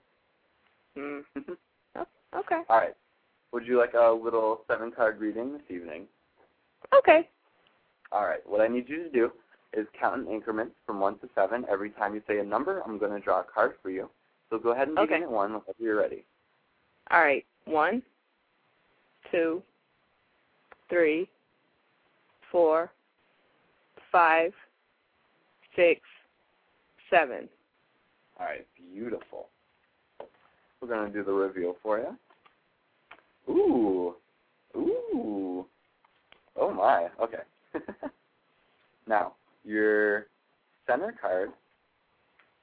Mm. Okay. All right. Would you like a little seven-card reading this evening? Okay. All right. What I need you to do is count in increments from one to seven. Every time you say a number, I'm going to draw a card for you. So go ahead and begin okay. at one whenever you're ready. All right. One, two, three, four, five, six, seven. All right. Beautiful. We're going to do the reveal for you. Ooh. Ooh. Oh, my. Okay. now, your center card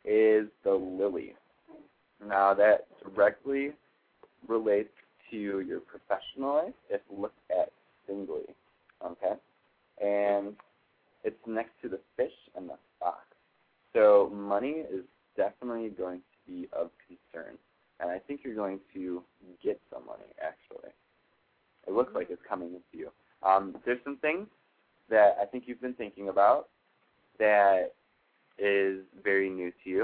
is the lily. Now, that directly relates to your professional life if looked at singly. Okay? And it's next to the fish and the fox. So money is definitely going to be of concern. And I think you're going to get some money, actually. It looks like it's coming into you. Um, there's some things that I think you've been thinking about that is very new to you.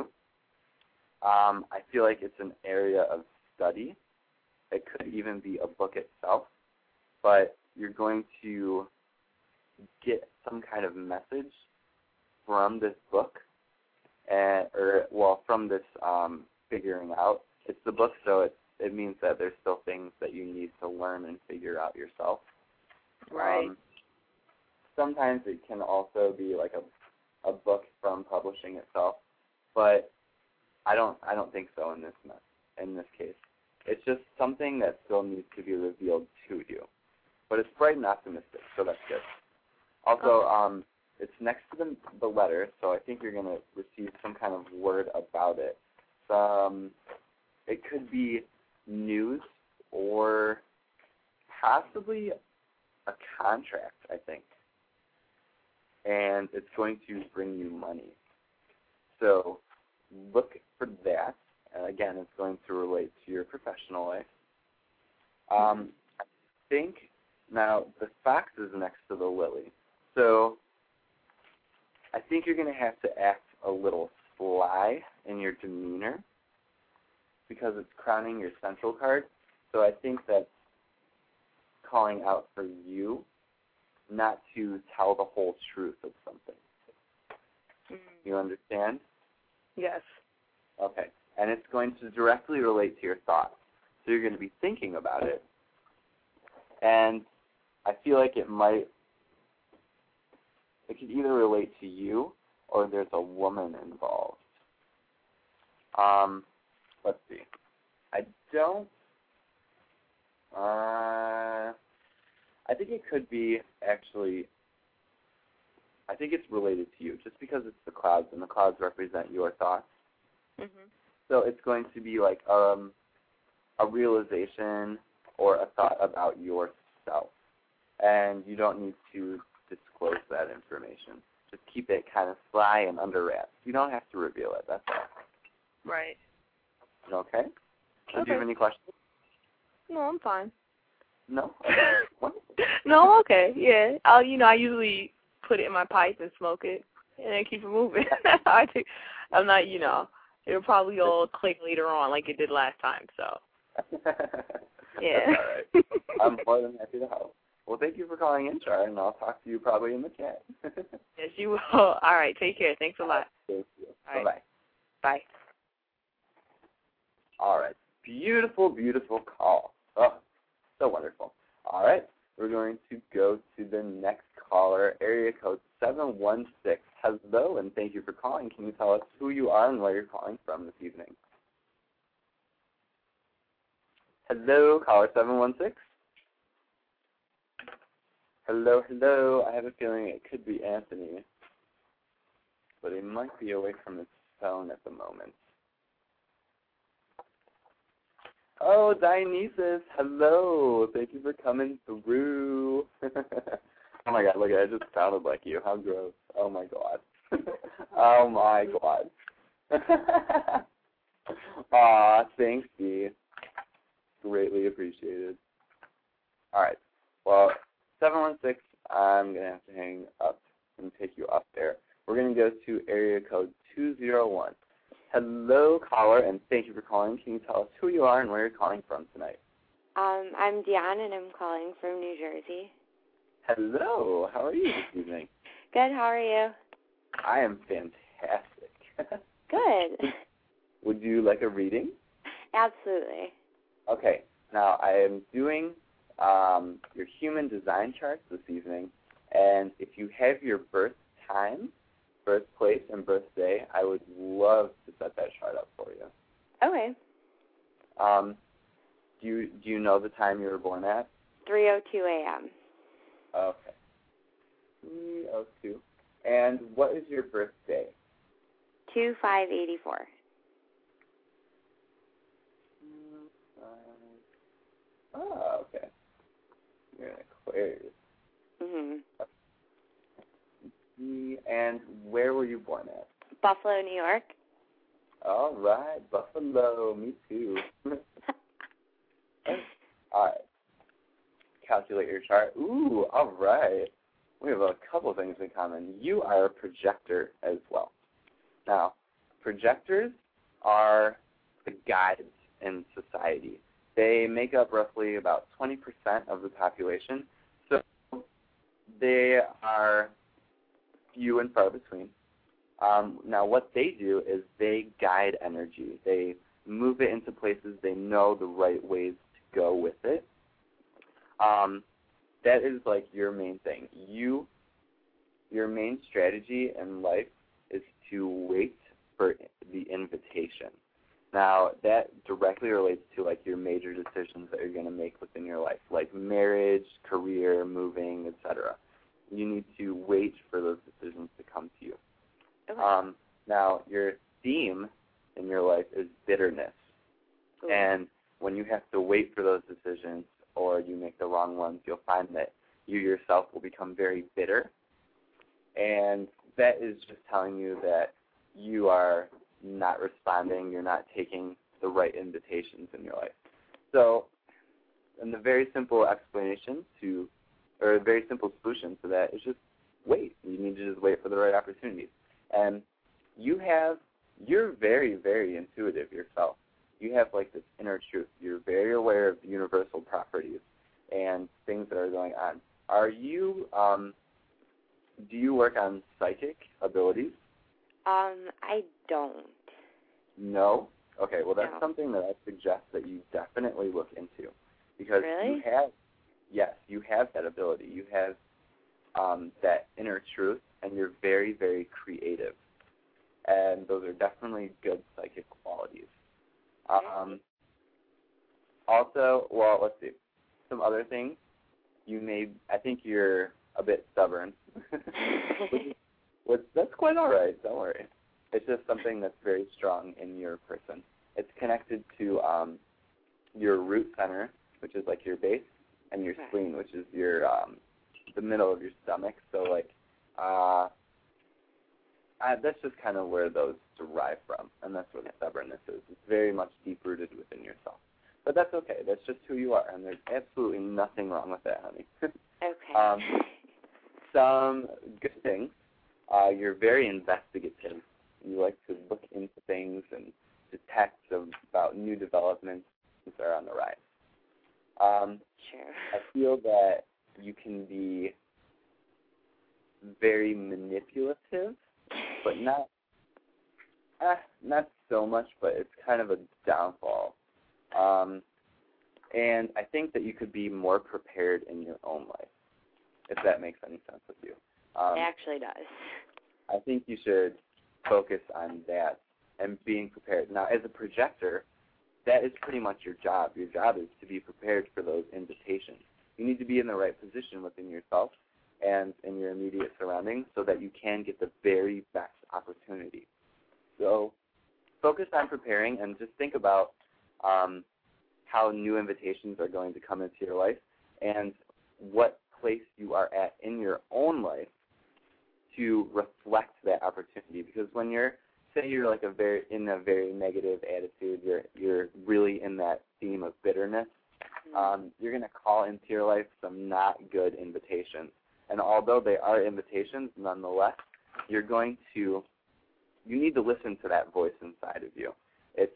Um, I feel like it's an area of study. It could even be a book itself. But you're going to get some kind of message from this book, and, or, well, from this um, figuring out. It's the book, so it, it means that there's still things that you need to learn and figure out yourself. Right. Um, sometimes it can also be like a, a book from publishing itself, but I don't I don't think so in this in this case. It's just something that still needs to be revealed to you. But it's bright and optimistic, so that's good. Also, um, It's next to the, the letter, so I think you're going to receive some kind of word about it. Um, it could be news or possibly a contract, I think. And it's going to bring you money. So look for that. And again, it's going to relate to your professional life. Um, I think now the fox is next to the lily. So I think you're going to have to act a little sly in your demeanor because it's crowning your central card. So I think that's calling out for you not to tell the whole truth of something. Mm. You understand? Yes. Okay. And it's going to directly relate to your thoughts. So you're going to be thinking about it. And I feel like it might, it could either relate to you or there's a woman involved. Um, let's see. I don't, uh, I think it could be actually, I think it's related to you just because it's the clouds and the clouds represent your thoughts. Mm-hmm. So it's going to be like um, a realization or a thought about yourself. And you don't need to disclose that information. Just keep it kind of sly and under wraps. You don't have to reveal it. That's all. Right. Okay. Okay. Do you have any questions? No, I'm fine. No? What? No, okay. Yeah. I'll, you know, I usually put it in my pipe and smoke it and then keep it moving. I do. I'm not, you know. It'll probably all click later on like it did last time, so. Yeah. That's all right. I'm more than happy to help. Well, thank you for calling in, Char, and I'll talk to you probably in the chat. Yes, you will. All right, take care. Thanks a lot. Thank you. All right. Bye-bye. Bye. All right. Beautiful, beautiful call. Oh, so wonderful. All right. We're going to go to the next caller, area code seven one six. Hello, and thank you for calling. Can you tell us who you are and where you're calling from this evening? Hello, caller seven one six. Hello, hello. I have a feeling it could be Anthony, but he might be away from his phone at the moment. Oh, Dionysus, hello. Thank you for coming through. Oh, my God, look, I just sounded like you. How gross. Oh, my God. Oh, my God. Aw, thanks, Dee. Greatly appreciated. All right. Well, seven one six, I'm going to have to hang up and take you up there. We're going to go to area code two zero one. Hello, caller, and thank you for calling. Can you tell us who you are and where you're calling from tonight? Um, I'm Deanne, and I'm calling from New Jersey. Hello. How are you this evening? Good. How are you? I am fantastic. Good. Would you like a reading? Absolutely. Okay. Now, I am doing um, your human design charts this evening, and if you have your birth time, birthplace, and birthday, I would love to set that chart up for you. Okay. Um, do you, do you know the time you were born at? three oh two a.m. Okay. three oh two. And what is your birthday? two five eighty-four. Oh, okay. You're an Aquarius. Mm-hmm. Okay. And where were you born at? Buffalo, New York. All right. Buffalo. Me too. All right. Calculate your chart. Ooh, all right. We have a couple things in common. You are a projector as well. Now, projectors are the guides in society. They make up roughly about twenty percent of the population, so they are few and far between. Um, now, what they do is they guide energy. They move it into places they know the right ways to go with it. Um, that is like your main thing. You, your main strategy in life is to wait for the invitation. Now, that directly relates to like your major decisions that you're going to make within your life, like marriage, career, moving, et cetera. You need to wait for those decisions when you have to wait for those decisions or you make the wrong ones, you'll find that you yourself will become very bitter. And that is just telling you that you are not responding, you're not taking the right invitations in your life. So, and the very simple explanation to, or a very simple solution to that is just wait. You need to just wait for the right opportunities. And you have, you're very, very intuitive yourself. You have like this inner truth. You're very aware of the universal properties and things that are going on. Are you, um, do you work on psychic abilities? Um, I don't. No? Okay, well, that's no. something that I suggest that you definitely look into. Because really? you have, yes, you have that ability. You have um, that inner truth, and you're very, very creative. And those are definitely good psychic qualities. Um, also, well, let's see, some other things. You may, I think you're a bit stubborn. Which, that's quite all right, don't worry. It's just something that's very strong in your person. It's connected to um, your root center, which is like your base, and your right. spleen, which is your um, the middle of your stomach. So, like, uh, I, that's just kind of where those derive from, and that's where the stubbornness is. It's very much deep-rooted within yourself. But that's okay. That's just who you are, and there's absolutely nothing wrong with that, honey. Okay. um, some good things. Uh, you're very investigative. You like to look into things and detect about new developments that are on the rise. Um, sure. I feel that you can be very manipulative, but not eh, not so much, but it's kind of a downfall. Um, and I think that you could be more prepared in your own life, if that makes any sense with you. Um, it actually does. I think you should focus on that and being prepared. Now, as a projector, that is pretty much your job. Your job is to be prepared for those invitations. You need to be in the right position within yourself and in your immediate surroundings so that you can get the very best opportunity. So focus on preparing and just think about um, how new invitations are going to come into your life and what place you are at in your own life to reflect that opportunity. Because when you're, say you're like a very in a very negative attitude, you're you're really in that theme of bitterness, um, you're going to call into your life some not good invitations. And although they are invitations, nonetheless, you're going to, you need to listen to that voice inside of you. It's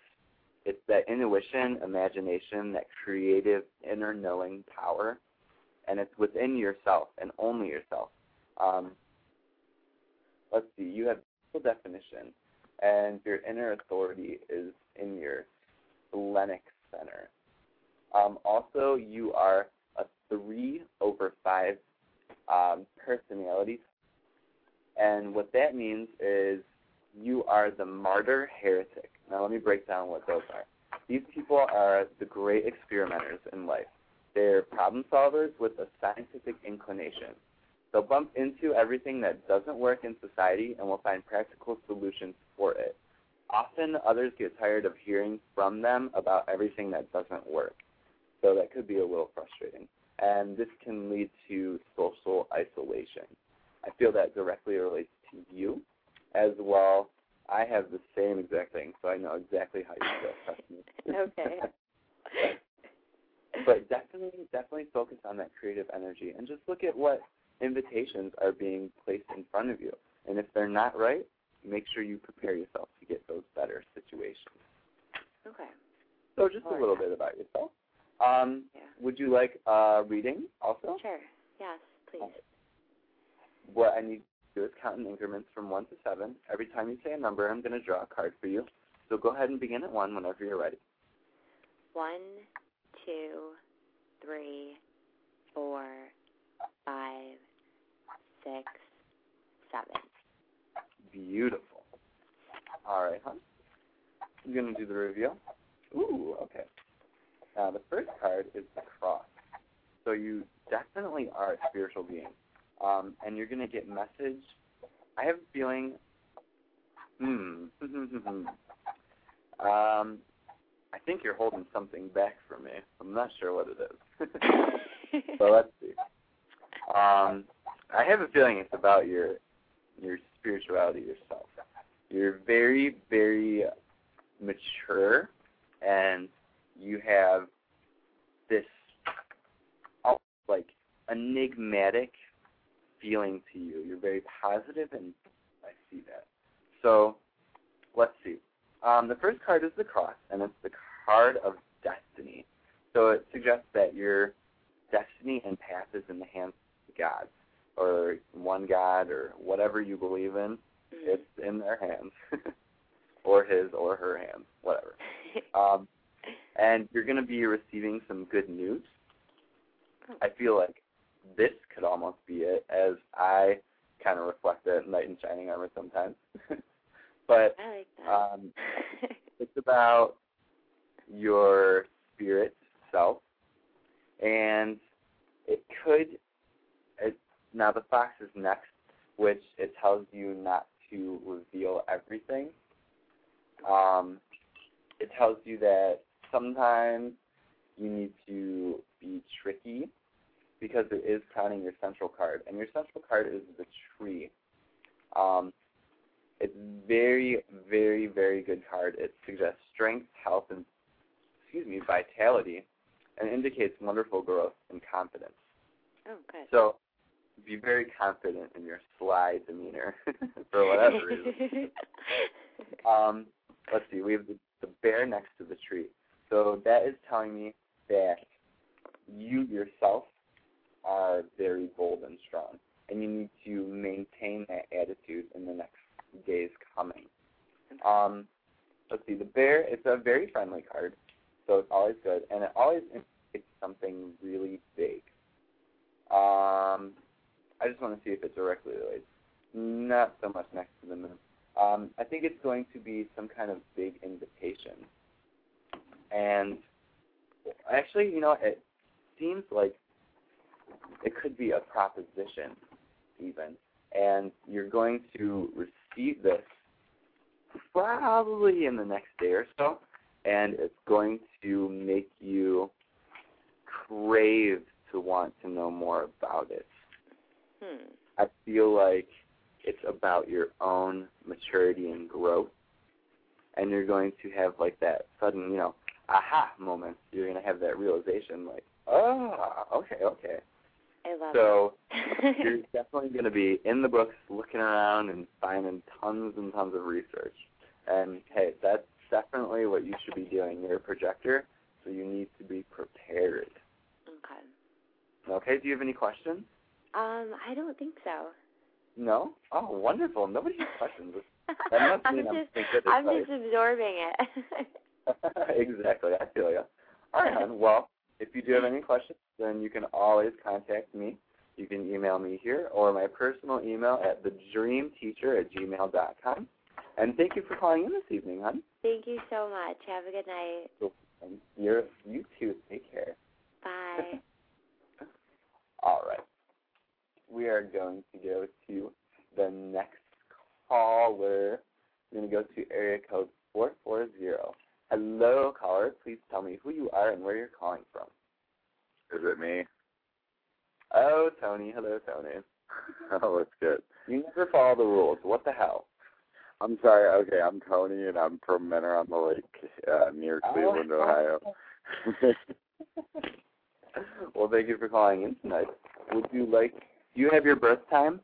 it's that intuition, imagination, that creative inner knowing power, and it's within yourself and only yourself. Um, Let's see, you have full definition, and your inner authority is in your splenic center. Um, also, you are a three over five um, personality, and what that means is you are the martyr heretic. Now, let me break down what those are. These people are the great experimenters in life. They're problem solvers with a scientific inclination. They'll bump into everything that doesn't work in society and will find practical solutions for it. Often, others get tired of hearing from them about everything that doesn't work, so that could be a little frustrating. And this can lead to social isolation. I feel that directly relates to you as well. I have the same exact thing, so I know exactly how you feel. Trust me. Okay. But definitely, definitely focus on that creative energy and just look at what invitations are being placed in front of you. And if they're not right, make sure you prepare yourself to get those better situations. Okay. So just Lord, a little yeah. bit about yourself. Um, yeah. Would you like uh, reading also? Sure. Yes, please. Right. What I need to do is count in increments from one to seven. Every time you say a number, I'm going to draw a card for you. So go ahead and begin at one whenever you're ready. one, two, three, four, five, six, seven. Beautiful. All right, hon. I'm going to do the reveal. Ooh, okay. Now, the first card is the cross. So you definitely are a spiritual being, um, and you're going to get message. I have a feeling, hmm, um, I think you're holding something back from me. I'm not sure what it is. So let's see. Um, I have a feeling it's about your your spirituality yourself. You're very, very mature, and you have this like enigmatic feeling to you. You're very positive, and I see that. So let's see. Um, the first card is the Cross, and it's the card of destiny. So it suggests that your destiny and path is in the hands of God, or one God, or whatever you believe in. It's in their hands, or his or her hands, whatever. Um, and you're going to be receiving some good news. I feel like this could almost be it, as I kind of reflect it, knight in shining armor sometimes. But I like that. Um, it's about your spirit self, and it could, it, now the fox is next, which it tells you not to reveal everything. Um, it tells you that sometimes you need to be tricky, because it is crowning your central card, and your central card is the tree. Um, it's very, very, very good card. It suggests strength, health, and excuse me, vitality, and indicates wonderful growth and confidence. Oh, good. So be very confident in your sly demeanor for whatever reason. um, let's see. We have the, the bear next to the tree. So that is telling me that you yourself are very bold and strong, and you need to maintain that attitude in the next days coming. Um, let's see. The bear, it's a very friendly card, so it's always good, and it always indicates something really big. Um... I just want to see if it directly relates. Not so much next to the moon. Um, I think it's going to be some kind of big invitation. And actually, you know, it seems like it could be a proposition even. And you're going to receive this probably in the next day or so. And it's going to make you crave to want to know more about it. Hmm. I feel like it's about your own maturity and growth, and you're going to have, like, that sudden, you know, aha moment. You're going to have that realization, like, oh, okay, okay. I love so that. You're definitely going to be in the books looking around and finding tons and tons of research. And, hey, that's definitely what you should be doing. You're a projector, so you need to be prepared. Okay. Okay, do you have any questions? Um, I don't think so. No? Oh, wonderful. Nobody has questions. That must I'm mean just, I'm, I'm just absorbing it. Exactly. I feel you. All right, hon. Well, if you do have any questions, then you can always contact me. You can email me here or my personal email at the dream teacher at gmail dot com. And thank you for calling in this evening, hon. Thank you so much. Have a good night. You're, you too. Take care. Bye. All right. We are going to go to the next caller. We're going to go to area code four four zero. Hello, caller. Please tell me who you are and where you're calling from. Is it me? Oh, Tony. Hello, Tony. Oh, it's good. You never follow the rules. What the hell? I'm sorry. Okay, I'm Tony, and I'm from Menor on the Lake uh, near Cleveland, oh. Ohio. Well, thank you for calling in tonight. Would you like... Do you have your birth time?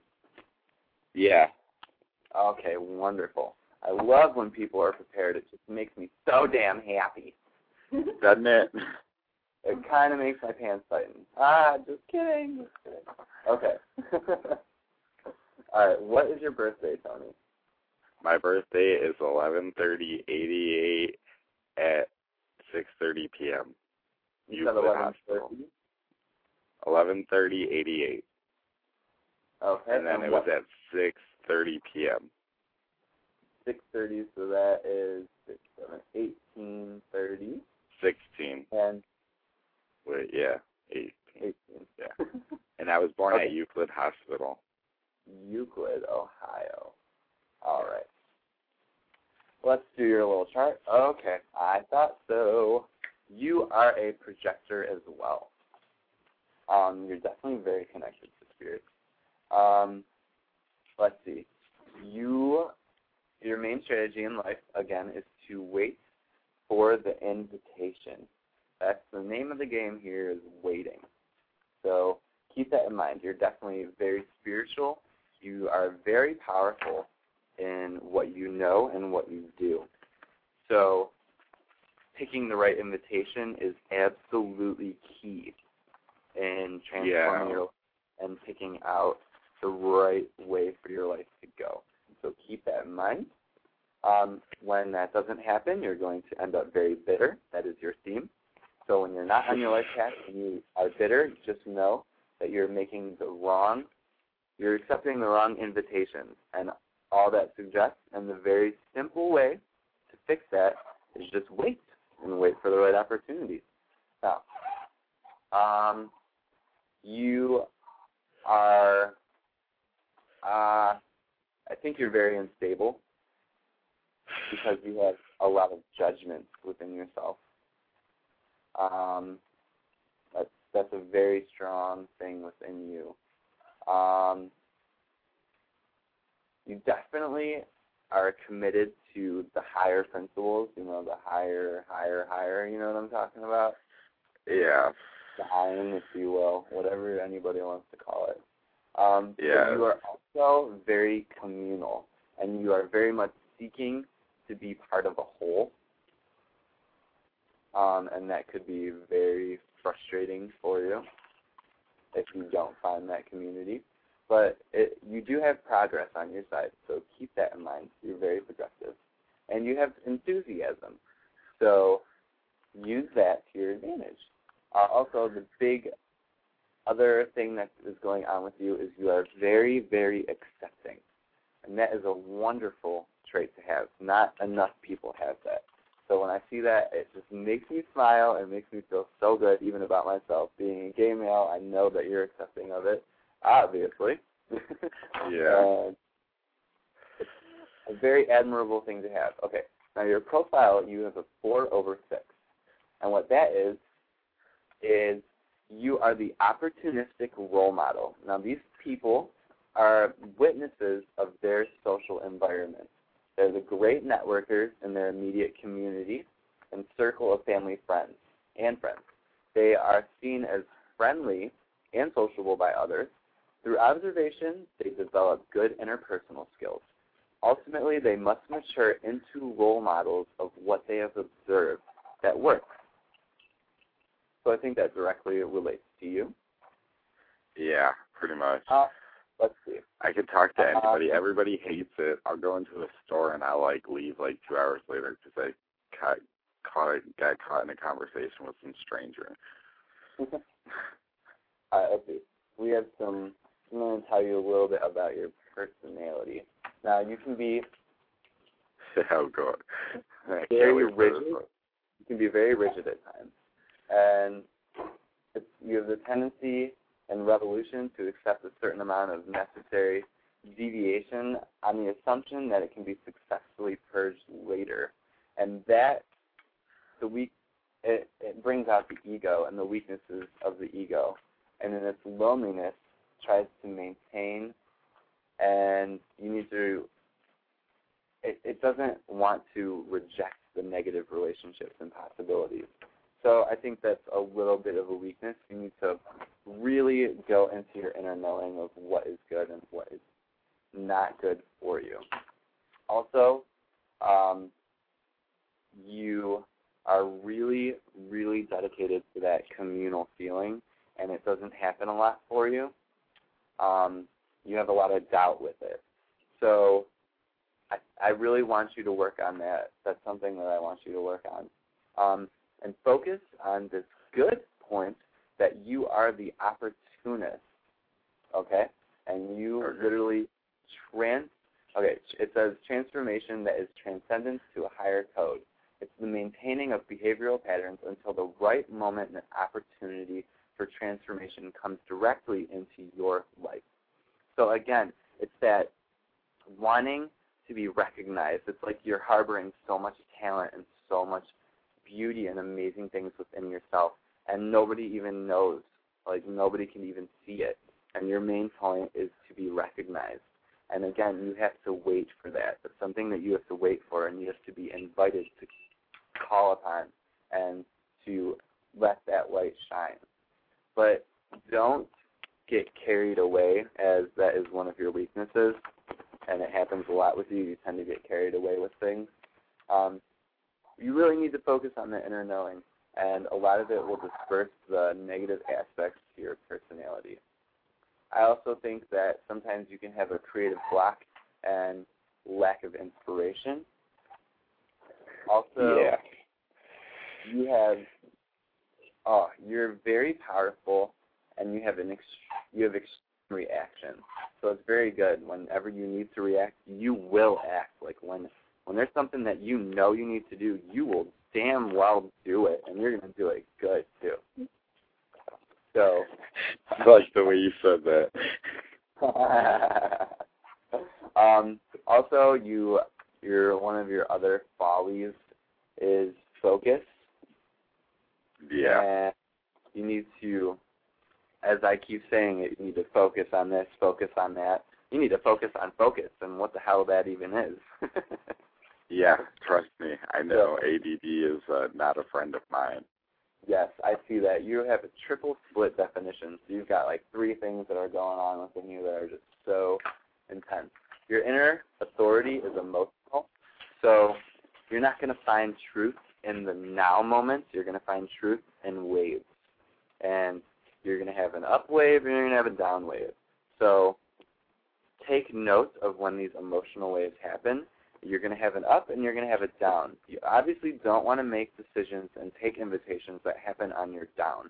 Yeah. Okay, wonderful. I love when people are prepared. It just makes me so damn happy. Doesn't it? It kind of makes my pants tighten. Ah, just kidding. Just kidding. Okay. All right, what is your birthday, Tony? My birthday is eleven thirty eighty-eight at six thirty p.m. You said eleven thirty? eleven thirty eighty-eight. Okay. And then and it was at six thirty p.m. six thirty, so that is six, seven, eighteen thirty. sixteen. And Wait, yeah, eighteen. eighteen. Yeah. And I was born okay. at Euclid Hospital. Euclid, Ohio. All right. Let's do your little chart. Okay, I thought so. You are a projector as well. Um, you're definitely very connected to spirit. Um, let's see. You, your main strategy in life, again, is to wait for the invitation. That's the name of the game here, is waiting. So keep that in mind. You're definitely very spiritual. You are very powerful in what you know and what you do. So picking the right invitation is absolutely key in transforming yeah. your life and picking out the right way for your life to go. So keep that in mind. Um, when that doesn't happen, you're going to end up very bitter. That is your theme. So when you're not on your life path and you are bitter, just know that you're making the wrong, you're accepting the wrong invitations. And all that suggests, and the very simple way to fix that is just wait and wait for the right opportunities. Now, um, you are, uh, I think you're very unstable because you have a lot of judgments within yourself. Um, that's, that's a very strong thing within you. Um, you definitely are committed to the higher principles, you know, the higher, higher, higher, you know what I'm talking about? Yeah. The higher, if you will, whatever anybody wants to call it. Um, yeah. You are also very communal, and you are very much seeking to be part of a whole. Um, and that could be very frustrating for you if you don't find that community. But it, you do have progress on your side, so keep that in mind. You're very progressive. And you have enthusiasm, so use that to your advantage. Uh, also, the big other thing that is going on with you is you are very, very accepting. And that is a wonderful trait to have. Not enough people have that. So when I see that, it just makes me smile. It makes me feel so good, even about myself. Being a gay male, I know that you're accepting of it. Obviously. Yeah. It's a very admirable thing to have. Okay. Now, your profile, you have a four over six. And what that is, is you are the opportunistic role model. Now, these people are witnesses of their social environment. They're the great networkers in their immediate community and circle of family friends and friends. They are seen as friendly and sociable by others. Through observation, they develop good interpersonal skills. Ultimately, they must mature into role models of what they have observed that works. So I think that directly relates to you. Yeah, pretty much. Uh, let's see. I could talk to anybody. Uh, Everybody hates it. I'll go into the store and I'll, like, leave, like, two hours later because I caught, caught, got caught in a conversation with some stranger. uh, let's see. We have some... I'm going to tell you a little bit about your personality. Now, you can be... oh, God. Very rigid. You can be very rigid at times. And it's, you have the tendency and revolution to accept a certain amount of necessary deviation on the assumption that it can be successfully purged later. And that, the weak, it, it brings out the ego and the weaknesses of the ego. And in its loneliness, tries to maintain, and you need to, it, it doesn't want to reject the negative relationships and possibilities. So I think that's a little bit of a weakness. You need to really go into your inner knowing of what is good and what is not good for you. Also, um, you are really, really dedicated to that communal feeling, and it doesn't happen a lot for you. Um, you have a lot of doubt with it. So I, I really want you to work on that. That's something that I want you to work on. Um, and focus on this good point that you are the opportunist, okay? And you literally trans, okay, it says transformation that is transcendence to a higher code. It's the maintaining of behavioral patterns until the right moment and opportunity for transformation comes directly into your life. So again, it's that wanting to be recognized. It's like you're harboring so much talent and so much beauty and amazing things within yourself, and nobody even knows. Like, nobody can even see it. And your main point is to be recognized. And, again, you have to wait for that. It's something that you have to wait for, and you have to be invited to call upon and to let that light shine. But don't get carried away, as that is one of your weaknesses, and it happens a lot with you. You tend to get carried away with things. Um, you really need to focus on the inner knowing, and a lot of it will disperse the negative aspects to your personality. I also think that sometimes you can have a creative block and lack of inspiration. Also, yeah. you have, oh, you're very powerful, and you have an ex- you have extreme reaction. So it's very good. Whenever you need to react, you will act. Like when when there's something that you know you need to do, you will damn well do it, and you're going to do it good too. So, I like the way you said that. um, also, you, you're one of your other follies is focus. Yeah. And you need to, as I keep saying it, you need to focus on this, focus on that. You need to focus on focus and what the hell that even is. Yeah, trust me. I know so, A D D is uh, not a friend of mine. Yes, I see that. You have a triple split definition. So you've got like three things that are going on within you that are just so intense. Your inner authority is emotional. So you're not going to find truth in the now moment. You're going to find truth in waves. And you're going to have an up wave and you're going to have a down wave. So take note of when these emotional waves happen. You're going to have an up and you're going to have a down. You obviously don't want to make decisions and take invitations that happen on your down.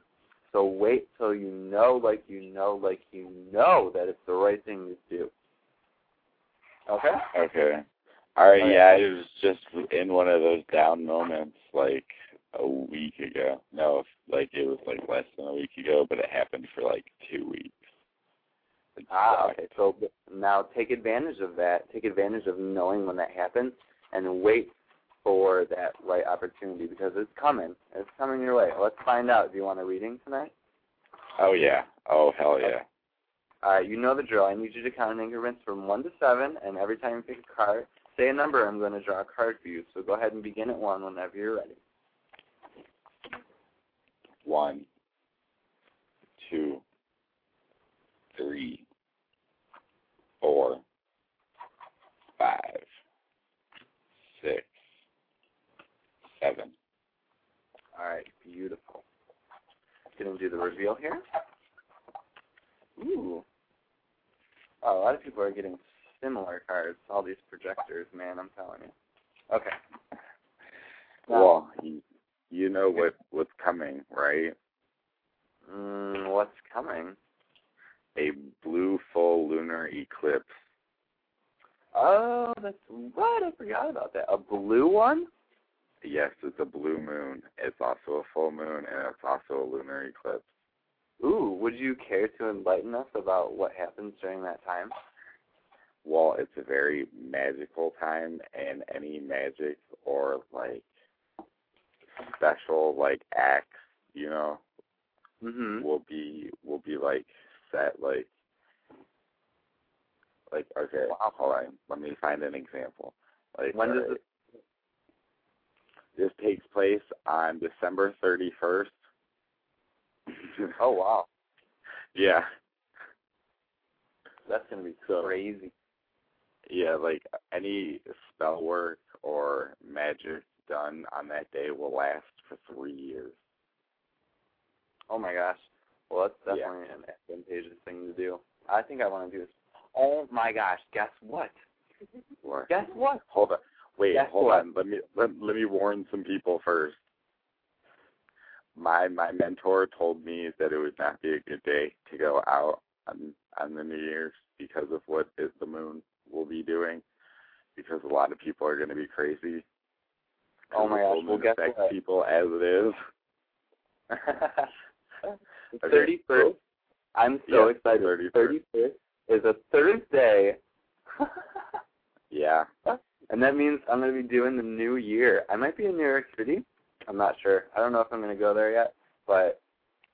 So wait till you know, like you know, like you know that it's the right thing to do. Okay? Okay. All right, All right. Yeah, I was just in one of those down moments like a week ago. No, like it was like less than a week ago, but it happened for like two weeks. Ah, okay. So now take advantage of that. Take advantage of knowing when that happens and wait for that right opportunity because it's coming. It's coming your way. Let's find out. Do you want a reading tonight? Oh, yeah. Oh, hell yeah. Okay. All right, you know the drill. I need you to count in increments from one to seven, and every time you pick a card, say a number. I'm going to draw a card for you. So go ahead and begin at one whenever you're ready. One, two, three, four, five, six, seven. All right, beautiful. Gonna do the reveal here. Ooh. Oh, a lot of people are getting similar cards. All these projectors, man, I'm telling you. Okay. Well, you, you know what, what's coming, right? Mm, what's coming? A blue full lunar eclipse. Oh, that's right. I forgot about that. A blue one? Yes, it's a blue moon. It's also a full moon, and it's also a lunar eclipse. Ooh, would you care to enlighten us about what happens during that time? Well, it's a very magical time, and any magic or, like, special, like, acts, you know, mm-hmm. will be will be, like, That like, like okay, wow. Hold on. Let me find an example. Like, when does right. this? This takes place on December thirty first. Oh wow! Yeah, that's gonna be so crazy. Yeah, like any spell work or magic done on that day will last for three years. Oh my gosh. Well, that's definitely yeah. an advantageous thing to do. I think I want to do this. Oh, my gosh. Guess what? What? Guess what? Hold on. Wait, Guess hold what? on. Let me let, let me warn some people first. My my mentor told me that it would not be a good day to go out on, on the New Year's because of what is the moon will be doing, because a lot of people are going to be crazy. Oh, my gosh. Well, guess what? It affects people as it is. thirty-first. I'm so yeah, excited. thirty-first. thirty-first is a Thursday. Yeah. I'm going to be doing the new year. I might be in New York City. I'm not sure. I don't know if I'm going to go there yet, but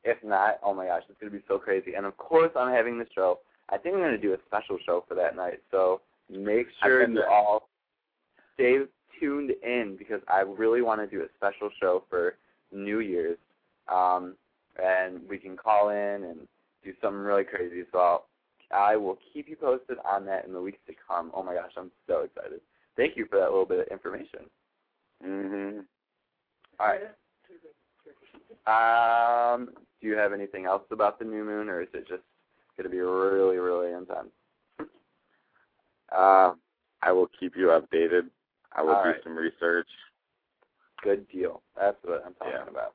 if not, oh my gosh, it's going to be so crazy. And, of course, I'm having the show. I think I'm going to do a special show for that night, so make sure you all stay tuned in because I really want to do a special show for New Year's, um, and we can call in and do something really crazy. So I'll, I will keep you posted on that in the weeks to come. Oh, my gosh, I'm so excited. Thank you for that little bit of information. Mm-hmm. All right. Um, do you have anything else about the new moon, or is it just going to be really, really intense? Uh, I will keep you updated. I will All do right. some research. Good deal. That's what I'm talking yeah. about.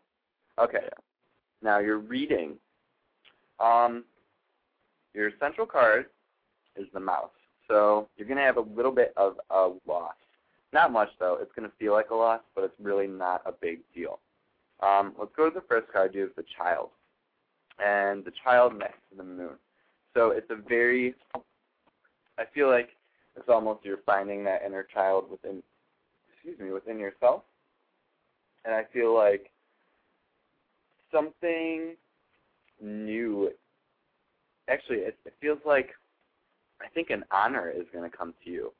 Okay. Yeah. Now, your reading. Um, your central card is the mouse. So you're going to have a little bit of a loss. Not much, though. It's going to feel like a loss, but it's really not a big deal. Um, let's go to the first card. You have the child, and the child next to the moon. So it's a very, I feel like it's almost you're finding that inner child within, excuse me, within yourself. And I feel like something new, actually, it, it feels like I think an honor is going to come to you.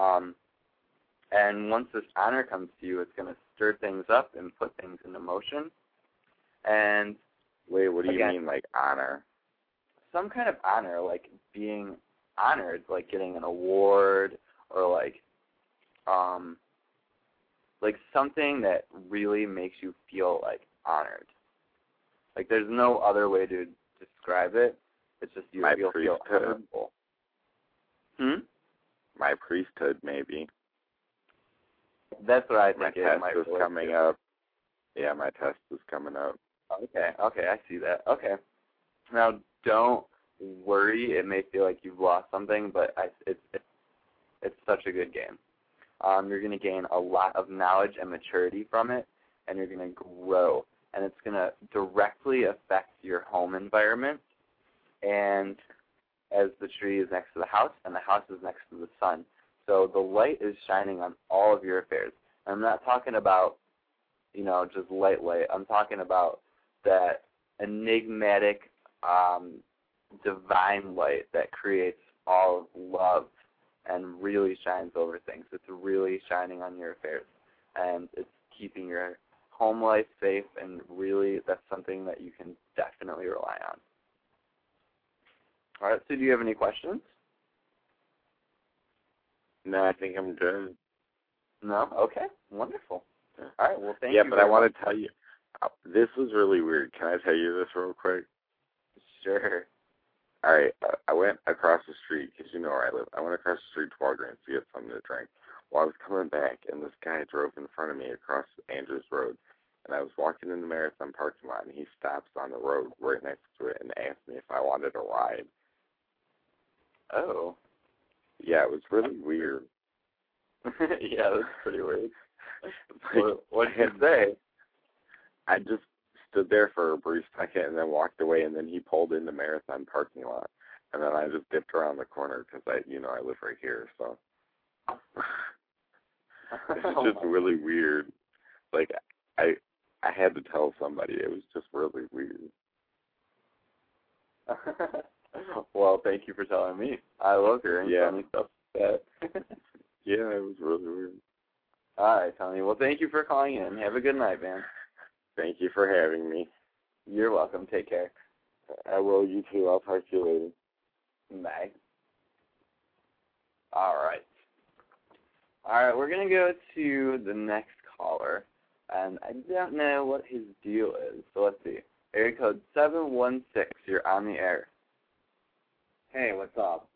Um, and once this honor comes to you, it's going to stir things up and put things into motion. And wait, what do again, you mean, like honor? Some kind of honor, like being honored, like getting an award or like, um, like something that really makes you feel like honored. Like there's no other way to describe it. It's just you My feel priesthood. feel honorable. Hmm. My priesthood, maybe. That's what I think. My test is coming to. up. Yeah, my test is coming up. Okay, okay, I see that. Okay. Now, don't worry. It may feel like you've lost something, but I, it's, it's it's such a good game. Um, you're going to gain a lot of knowledge and maturity from it, and you're going to grow. And it's going to directly affect your home environment. And as the tree is next to the house, and the house is next to the sun. So the light is shining on all of your affairs. I'm not talking about, you know, just light light. I'm talking about that enigmatic, um, divine light that creates all of love and really shines over things. It's really shining on your affairs. And it's keeping your home life safe, and really that's something that you can definitely rely on. All right, so do you have any questions? No, I think I'm good. No? Okay, wonderful. All right, well, thank yeah, you. Yeah, but I much. want to tell you, this was really weird. Can I tell you this real quick? Sure. All right, I went across the street, because you know where I live. I went across the street to Walgreens to get something to drink. Well, I was coming back, and this guy drove in front of me across Andrews Road, and I was walking in the Marathon parking lot, and he stops on the road right next to it and asked me if I wanted a ride. Oh. Yeah, it was really weird. Yeah, it was pretty weird. Like, what did you say? I just stood there for a brief second and then walked away, and then he pulled in the Marathon parking lot. And then I just dipped around the corner because, I, you know, I live right here, so. It's just really weird. Like, I I had to tell somebody. It was just really weird. Well, thank you for telling me. I love hearing yeah. funny stuff like that. Yeah, it was really weird. All right, Tony. Well, thank you for calling in. Have a good night, man. Thank you for having me. You're welcome. Take care. I will. You too. I'll talk to you later. Bye. All right. All right, we're going to go to the next caller, and I don't know what his deal is, so let's see. Area code seven one six, you're on the air. Hey, what's up?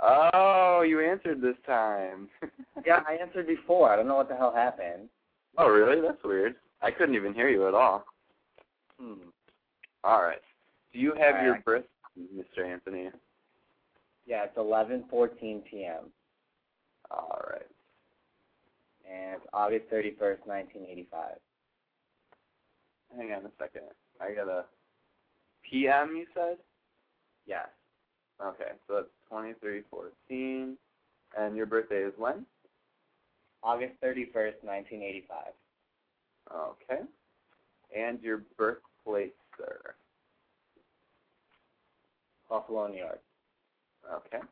Oh, you answered this time. Yeah, I answered before. I don't know what the hell happened. Oh, really? That's weird. I couldn't even hear you at all. Hmm. All right. Do you have all your right. birth, Mister Anthony? Yeah, it's eleven fourteen p.m. All right. And it's August thirty-first, nineteen eighty-five. Hang on a second. I got a P M, you said? Yes. Yeah. Okay, so that's twenty-three fourteen, and your birthday is when? August thirty-first, nineteen eighty-five. Okay. And your birthplace, sir? Buffalo, New York. Okay.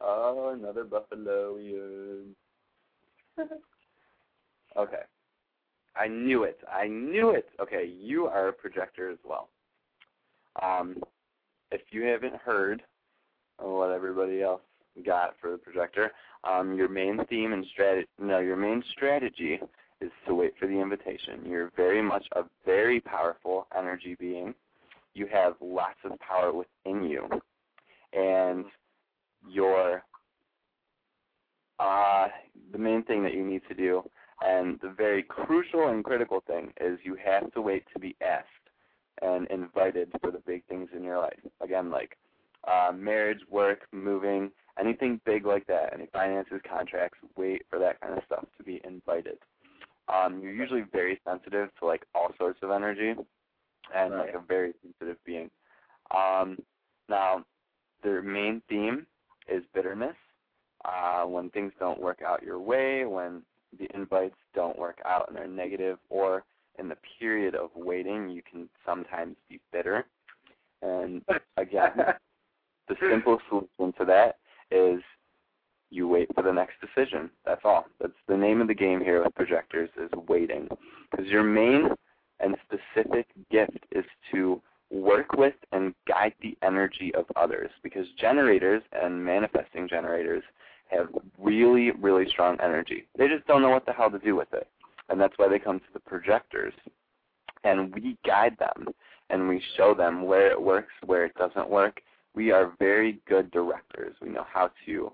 Oh, another Buffaloian. Okay. I knew it. I knew it. Okay, you are a projector as well. Um, if you haven't heard what everybody else got for the projector, um, your main theme and strategy, no, your main strategy is to wait for the invitation. You're very much a very powerful energy being. You have lots of power within you. And your, uh, the main thing that you need to do, and the very crucial and critical thing, is you have to wait to be asked and invited for the big things in your life. Again, like uh, marriage, work, moving, anything big like that, any finances, contracts, wait for that kind of stuff to be invited. Um, you're usually very sensitive to, like, all sorts of energy and, like, a very sensitive being. Um, now, their main theme is bitterness. Uh, when things don't work out your way, when the invites don't work out and they're negative, or in the period of waiting, you can sometimes be bitter. And, again, the simple solution to that is you wait for the next decision. That's all. That's the name of the game here with projectors, is waiting. Because your main and specific gift is to work with and guide the energy of others, because generators and manifesting generators have really, really strong energy. They just don't know what the hell to do with it. And that's why they come to the projectors. And we guide them, and we show them where it works, where it doesn't work. We are very good directors. We know how to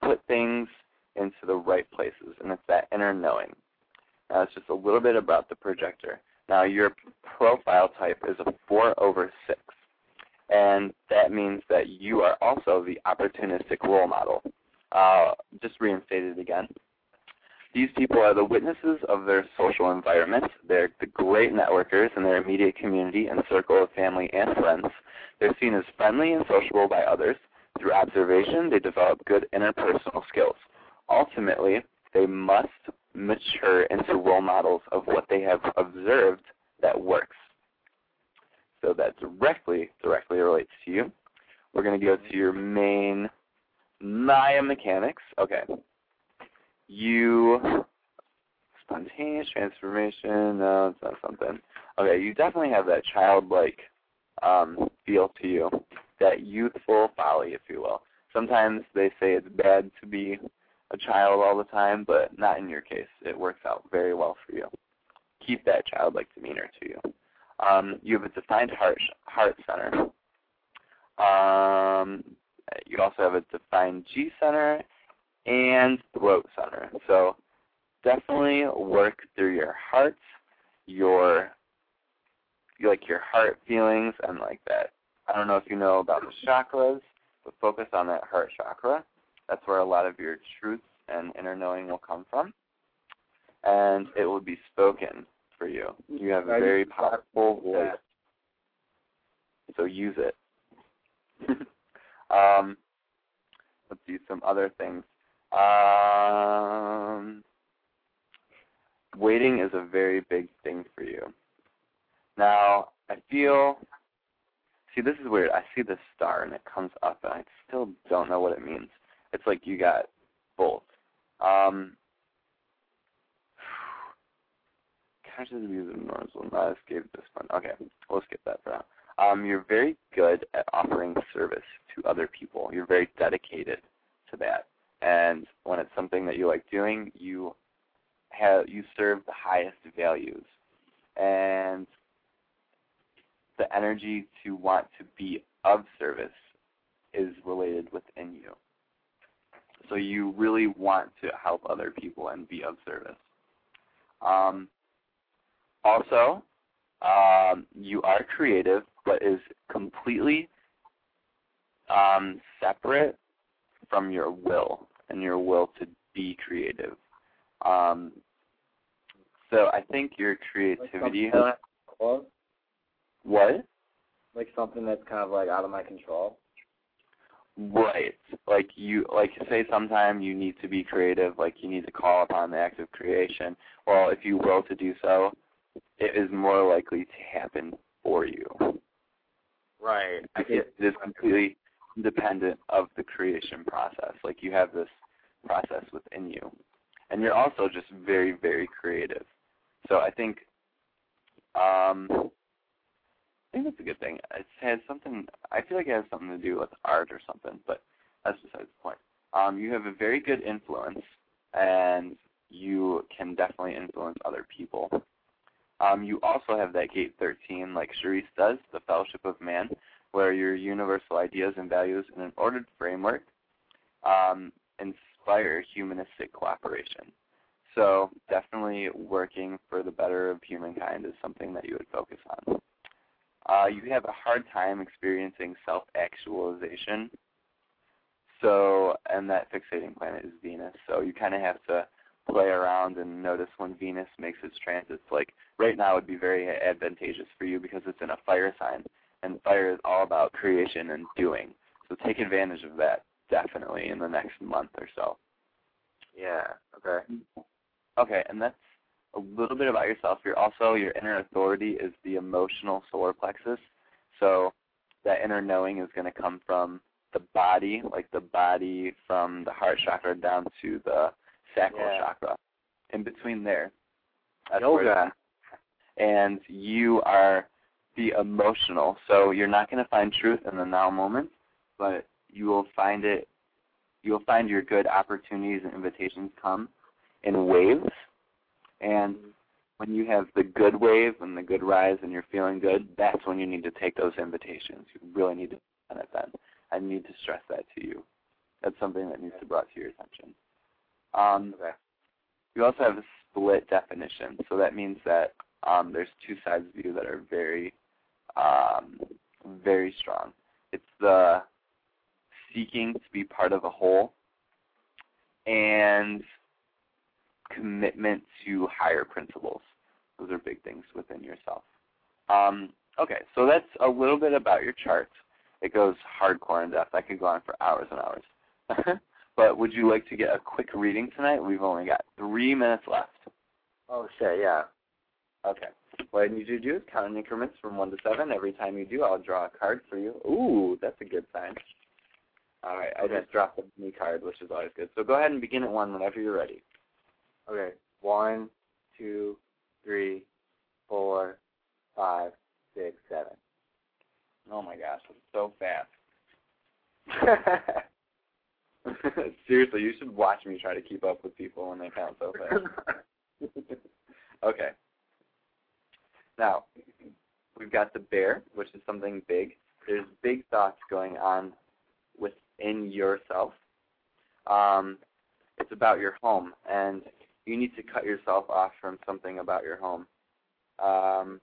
put things into the right places, and it's that inner knowing. Now, it's just a little bit about the projector. Now, your profile type is a four over six, and that means that you are also the opportunistic role model. Uh, just reinstated again. These people are the witnesses of their social environment. They're the great networkers in their immediate community and circle of family and friends. They're seen as friendly and sociable by others. Through observation, they develop good interpersonal skills. Ultimately, they must mature into role models of what they have observed that works. So that directly, directly relates to you. We're going to go to your main Maya mechanics. Okay. You, spontaneous transformation, no, it's not something. Okay, you definitely have that childlike um, feel to you, that youthful folly, if you will. Sometimes they say it's bad to be a child all the time, but not in your case. It works out very well for you. Keep that childlike demeanor to you. Um, you have a defined heart heart center. Um, you also have a defined G center and throat center. So definitely work through your heart, your like your heart feelings, and like that. I don't know if you know about the chakras, but focus on that heart chakra. That's where a lot of your truths and inner knowing will come from, and it will be spoken for you. You have a very powerful voice, so use it. um, let's do some other things. Um, waiting is a very big thing for you. Now, I feel... See, this is weird. I see this star, and it comes up, and I still don't know what it means. It's like you got both. Um, Gosh, this is will not escape this one. Okay, we'll skip that for now. Um, you're very good at offering service to other people. You're very dedicated to that. And when it's something that you like doing, you have you serve the highest values. And the energy to want to be of service is related within you. So you really want to help other people and be of service. Um, also, um, you are creative, but is completely um, separate from your will and your will to be creative. Um, so I think your creativity... Like what? Like something that's kind of like out of my control? Right. Like you, like you say, sometimes you need to be creative, like you need to call upon the act of creation. Well, if you will to do so, it is more likely to happen for you. Right. I get it is completely independent of the creation process. Like you have this process within you. And you're also just very, very creative. So I think um, I think that's a good thing. It has something, I feel like it has something to do with art or something, but that's besides the point. Um, you have a very good influence, and you can definitely influence other people. Um, you also have that gate thirteen, like Charisse does, the Fellowship of Man, where your universal ideas and values in an ordered framework um, inspire humanistic cooperation. So definitely working for the better of humankind is something that you would focus on. Uh, you have a hard time experiencing self-actualization. So, and that fixating planet is Venus. So you kind of have to play around and notice when Venus makes its transits. Like right now would be very advantageous for you because it's in a fire sign, and fire is all about creation and doing. So take advantage of that definitely in the next month or so. Yeah, okay. Okay, and that's a little bit about yourself. You're also, your inner authority is the emotional solar plexus. So that inner knowing is going to come from the body, like the body from the heart chakra down to the sacral yeah. chakra. In between there. Yoga. And you are the emotional. So you're not going to find truth in the now moment, but you will find it, you'll find your good opportunities and invitations come in waves. And when you have the good wave and the good rise and you're feeling good, that's when you need to take those invitations. You really need to plan it then. I need to stress that to you. That's something that needs to be brought to your attention. Um, okay. You also have a split definition, so that means that um, there's two sides of you that are very, um, very strong. It's the seeking to be part of a whole and commitment to higher principles. Those are big things within yourself. Um, okay, so that's a little bit about your chart. It goes hardcore in depth. I could go on for hours and hours. But would you like to get a quick reading tonight? We've only got three minutes left. Oh, shit, yeah. Okay. What I need you to do is count in increments from one to seven. Every time you do, I'll draw a card for you. Ooh, that's a good sign. All right, I okay. just dropped a new card, which is always good. So go ahead and begin at one whenever you're ready. Okay, one, two, three, four, five, six, seven. Oh, my gosh, it's so fast. Seriously, you should watch me try to keep up with people when they count so fast. Okay. Now, we've got the bear, which is something big. There's big thoughts going on within yourself. Um, it's about your home, and you need to cut yourself off from something about your home. Um,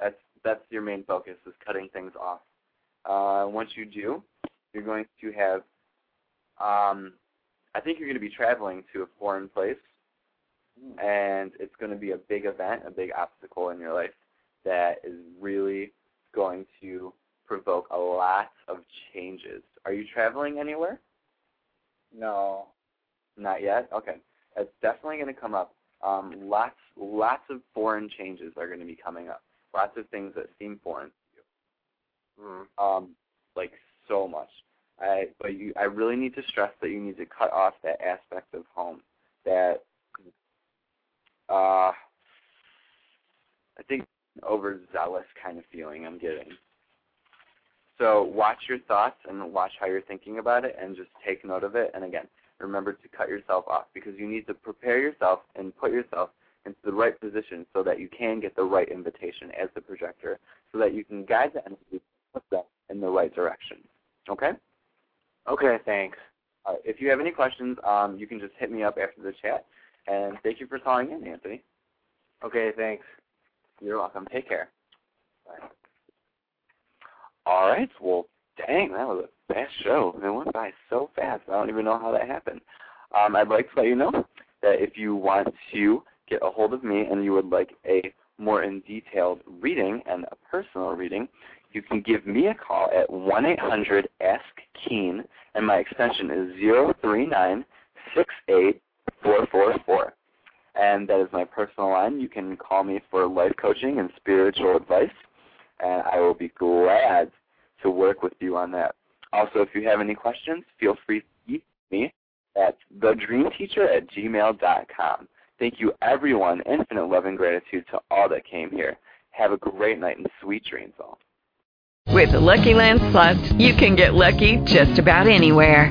that's that's your main focus, is cutting things off. Uh, once you do, you're going to have Um, I think you're going to be traveling to a foreign place, and it's going to be a big event, a big obstacle in your life that is really going to provoke a lot of changes. Are you traveling anywhere? No. Not yet? Okay. That's definitely going to come up. Um, lots, lots of foreign changes are going to be coming up. Lots of things that seem foreign to you. Mm. Um, like so much. I, but you, I really need to stress that you need to cut off that aspect of home. That uh, I think an overzealous kind of feeling I'm getting. So watch your thoughts and watch how you're thinking about it, and just take note of it. And again, remember to cut yourself off, because you need to prepare yourself and put yourself into the right position so that you can get the right invitation as the projector, so that you can guide the energy in the right direction. Okay? Okay, thanks. Uh, if you have any questions, um, you can just hit me up after the chat. And thank you for calling in, Anthony. Okay, thanks. You're welcome. Take care. Bye. All right. Well, dang, that was a fast show. It went by so fast. I don't even know how that happened. Um, I'd like to let you know that if you want to get a hold of me and you would like a more in-detailed reading and a personal reading, you can give me a call at one eight hundred ask keen, and my extension is zero three nine six eight four four four. And that is my personal line. You can call me for life coaching and spiritual advice, and I will be glad to work with you on that. Also, if you have any questions, feel free to email me at the dream teacher at gmail dot com. Thank you, everyone. Infinite love and gratitude to all that came here. Have a great night and sweet dreams, all. With the Lucky Land Slots, you can get lucky just about anywhere.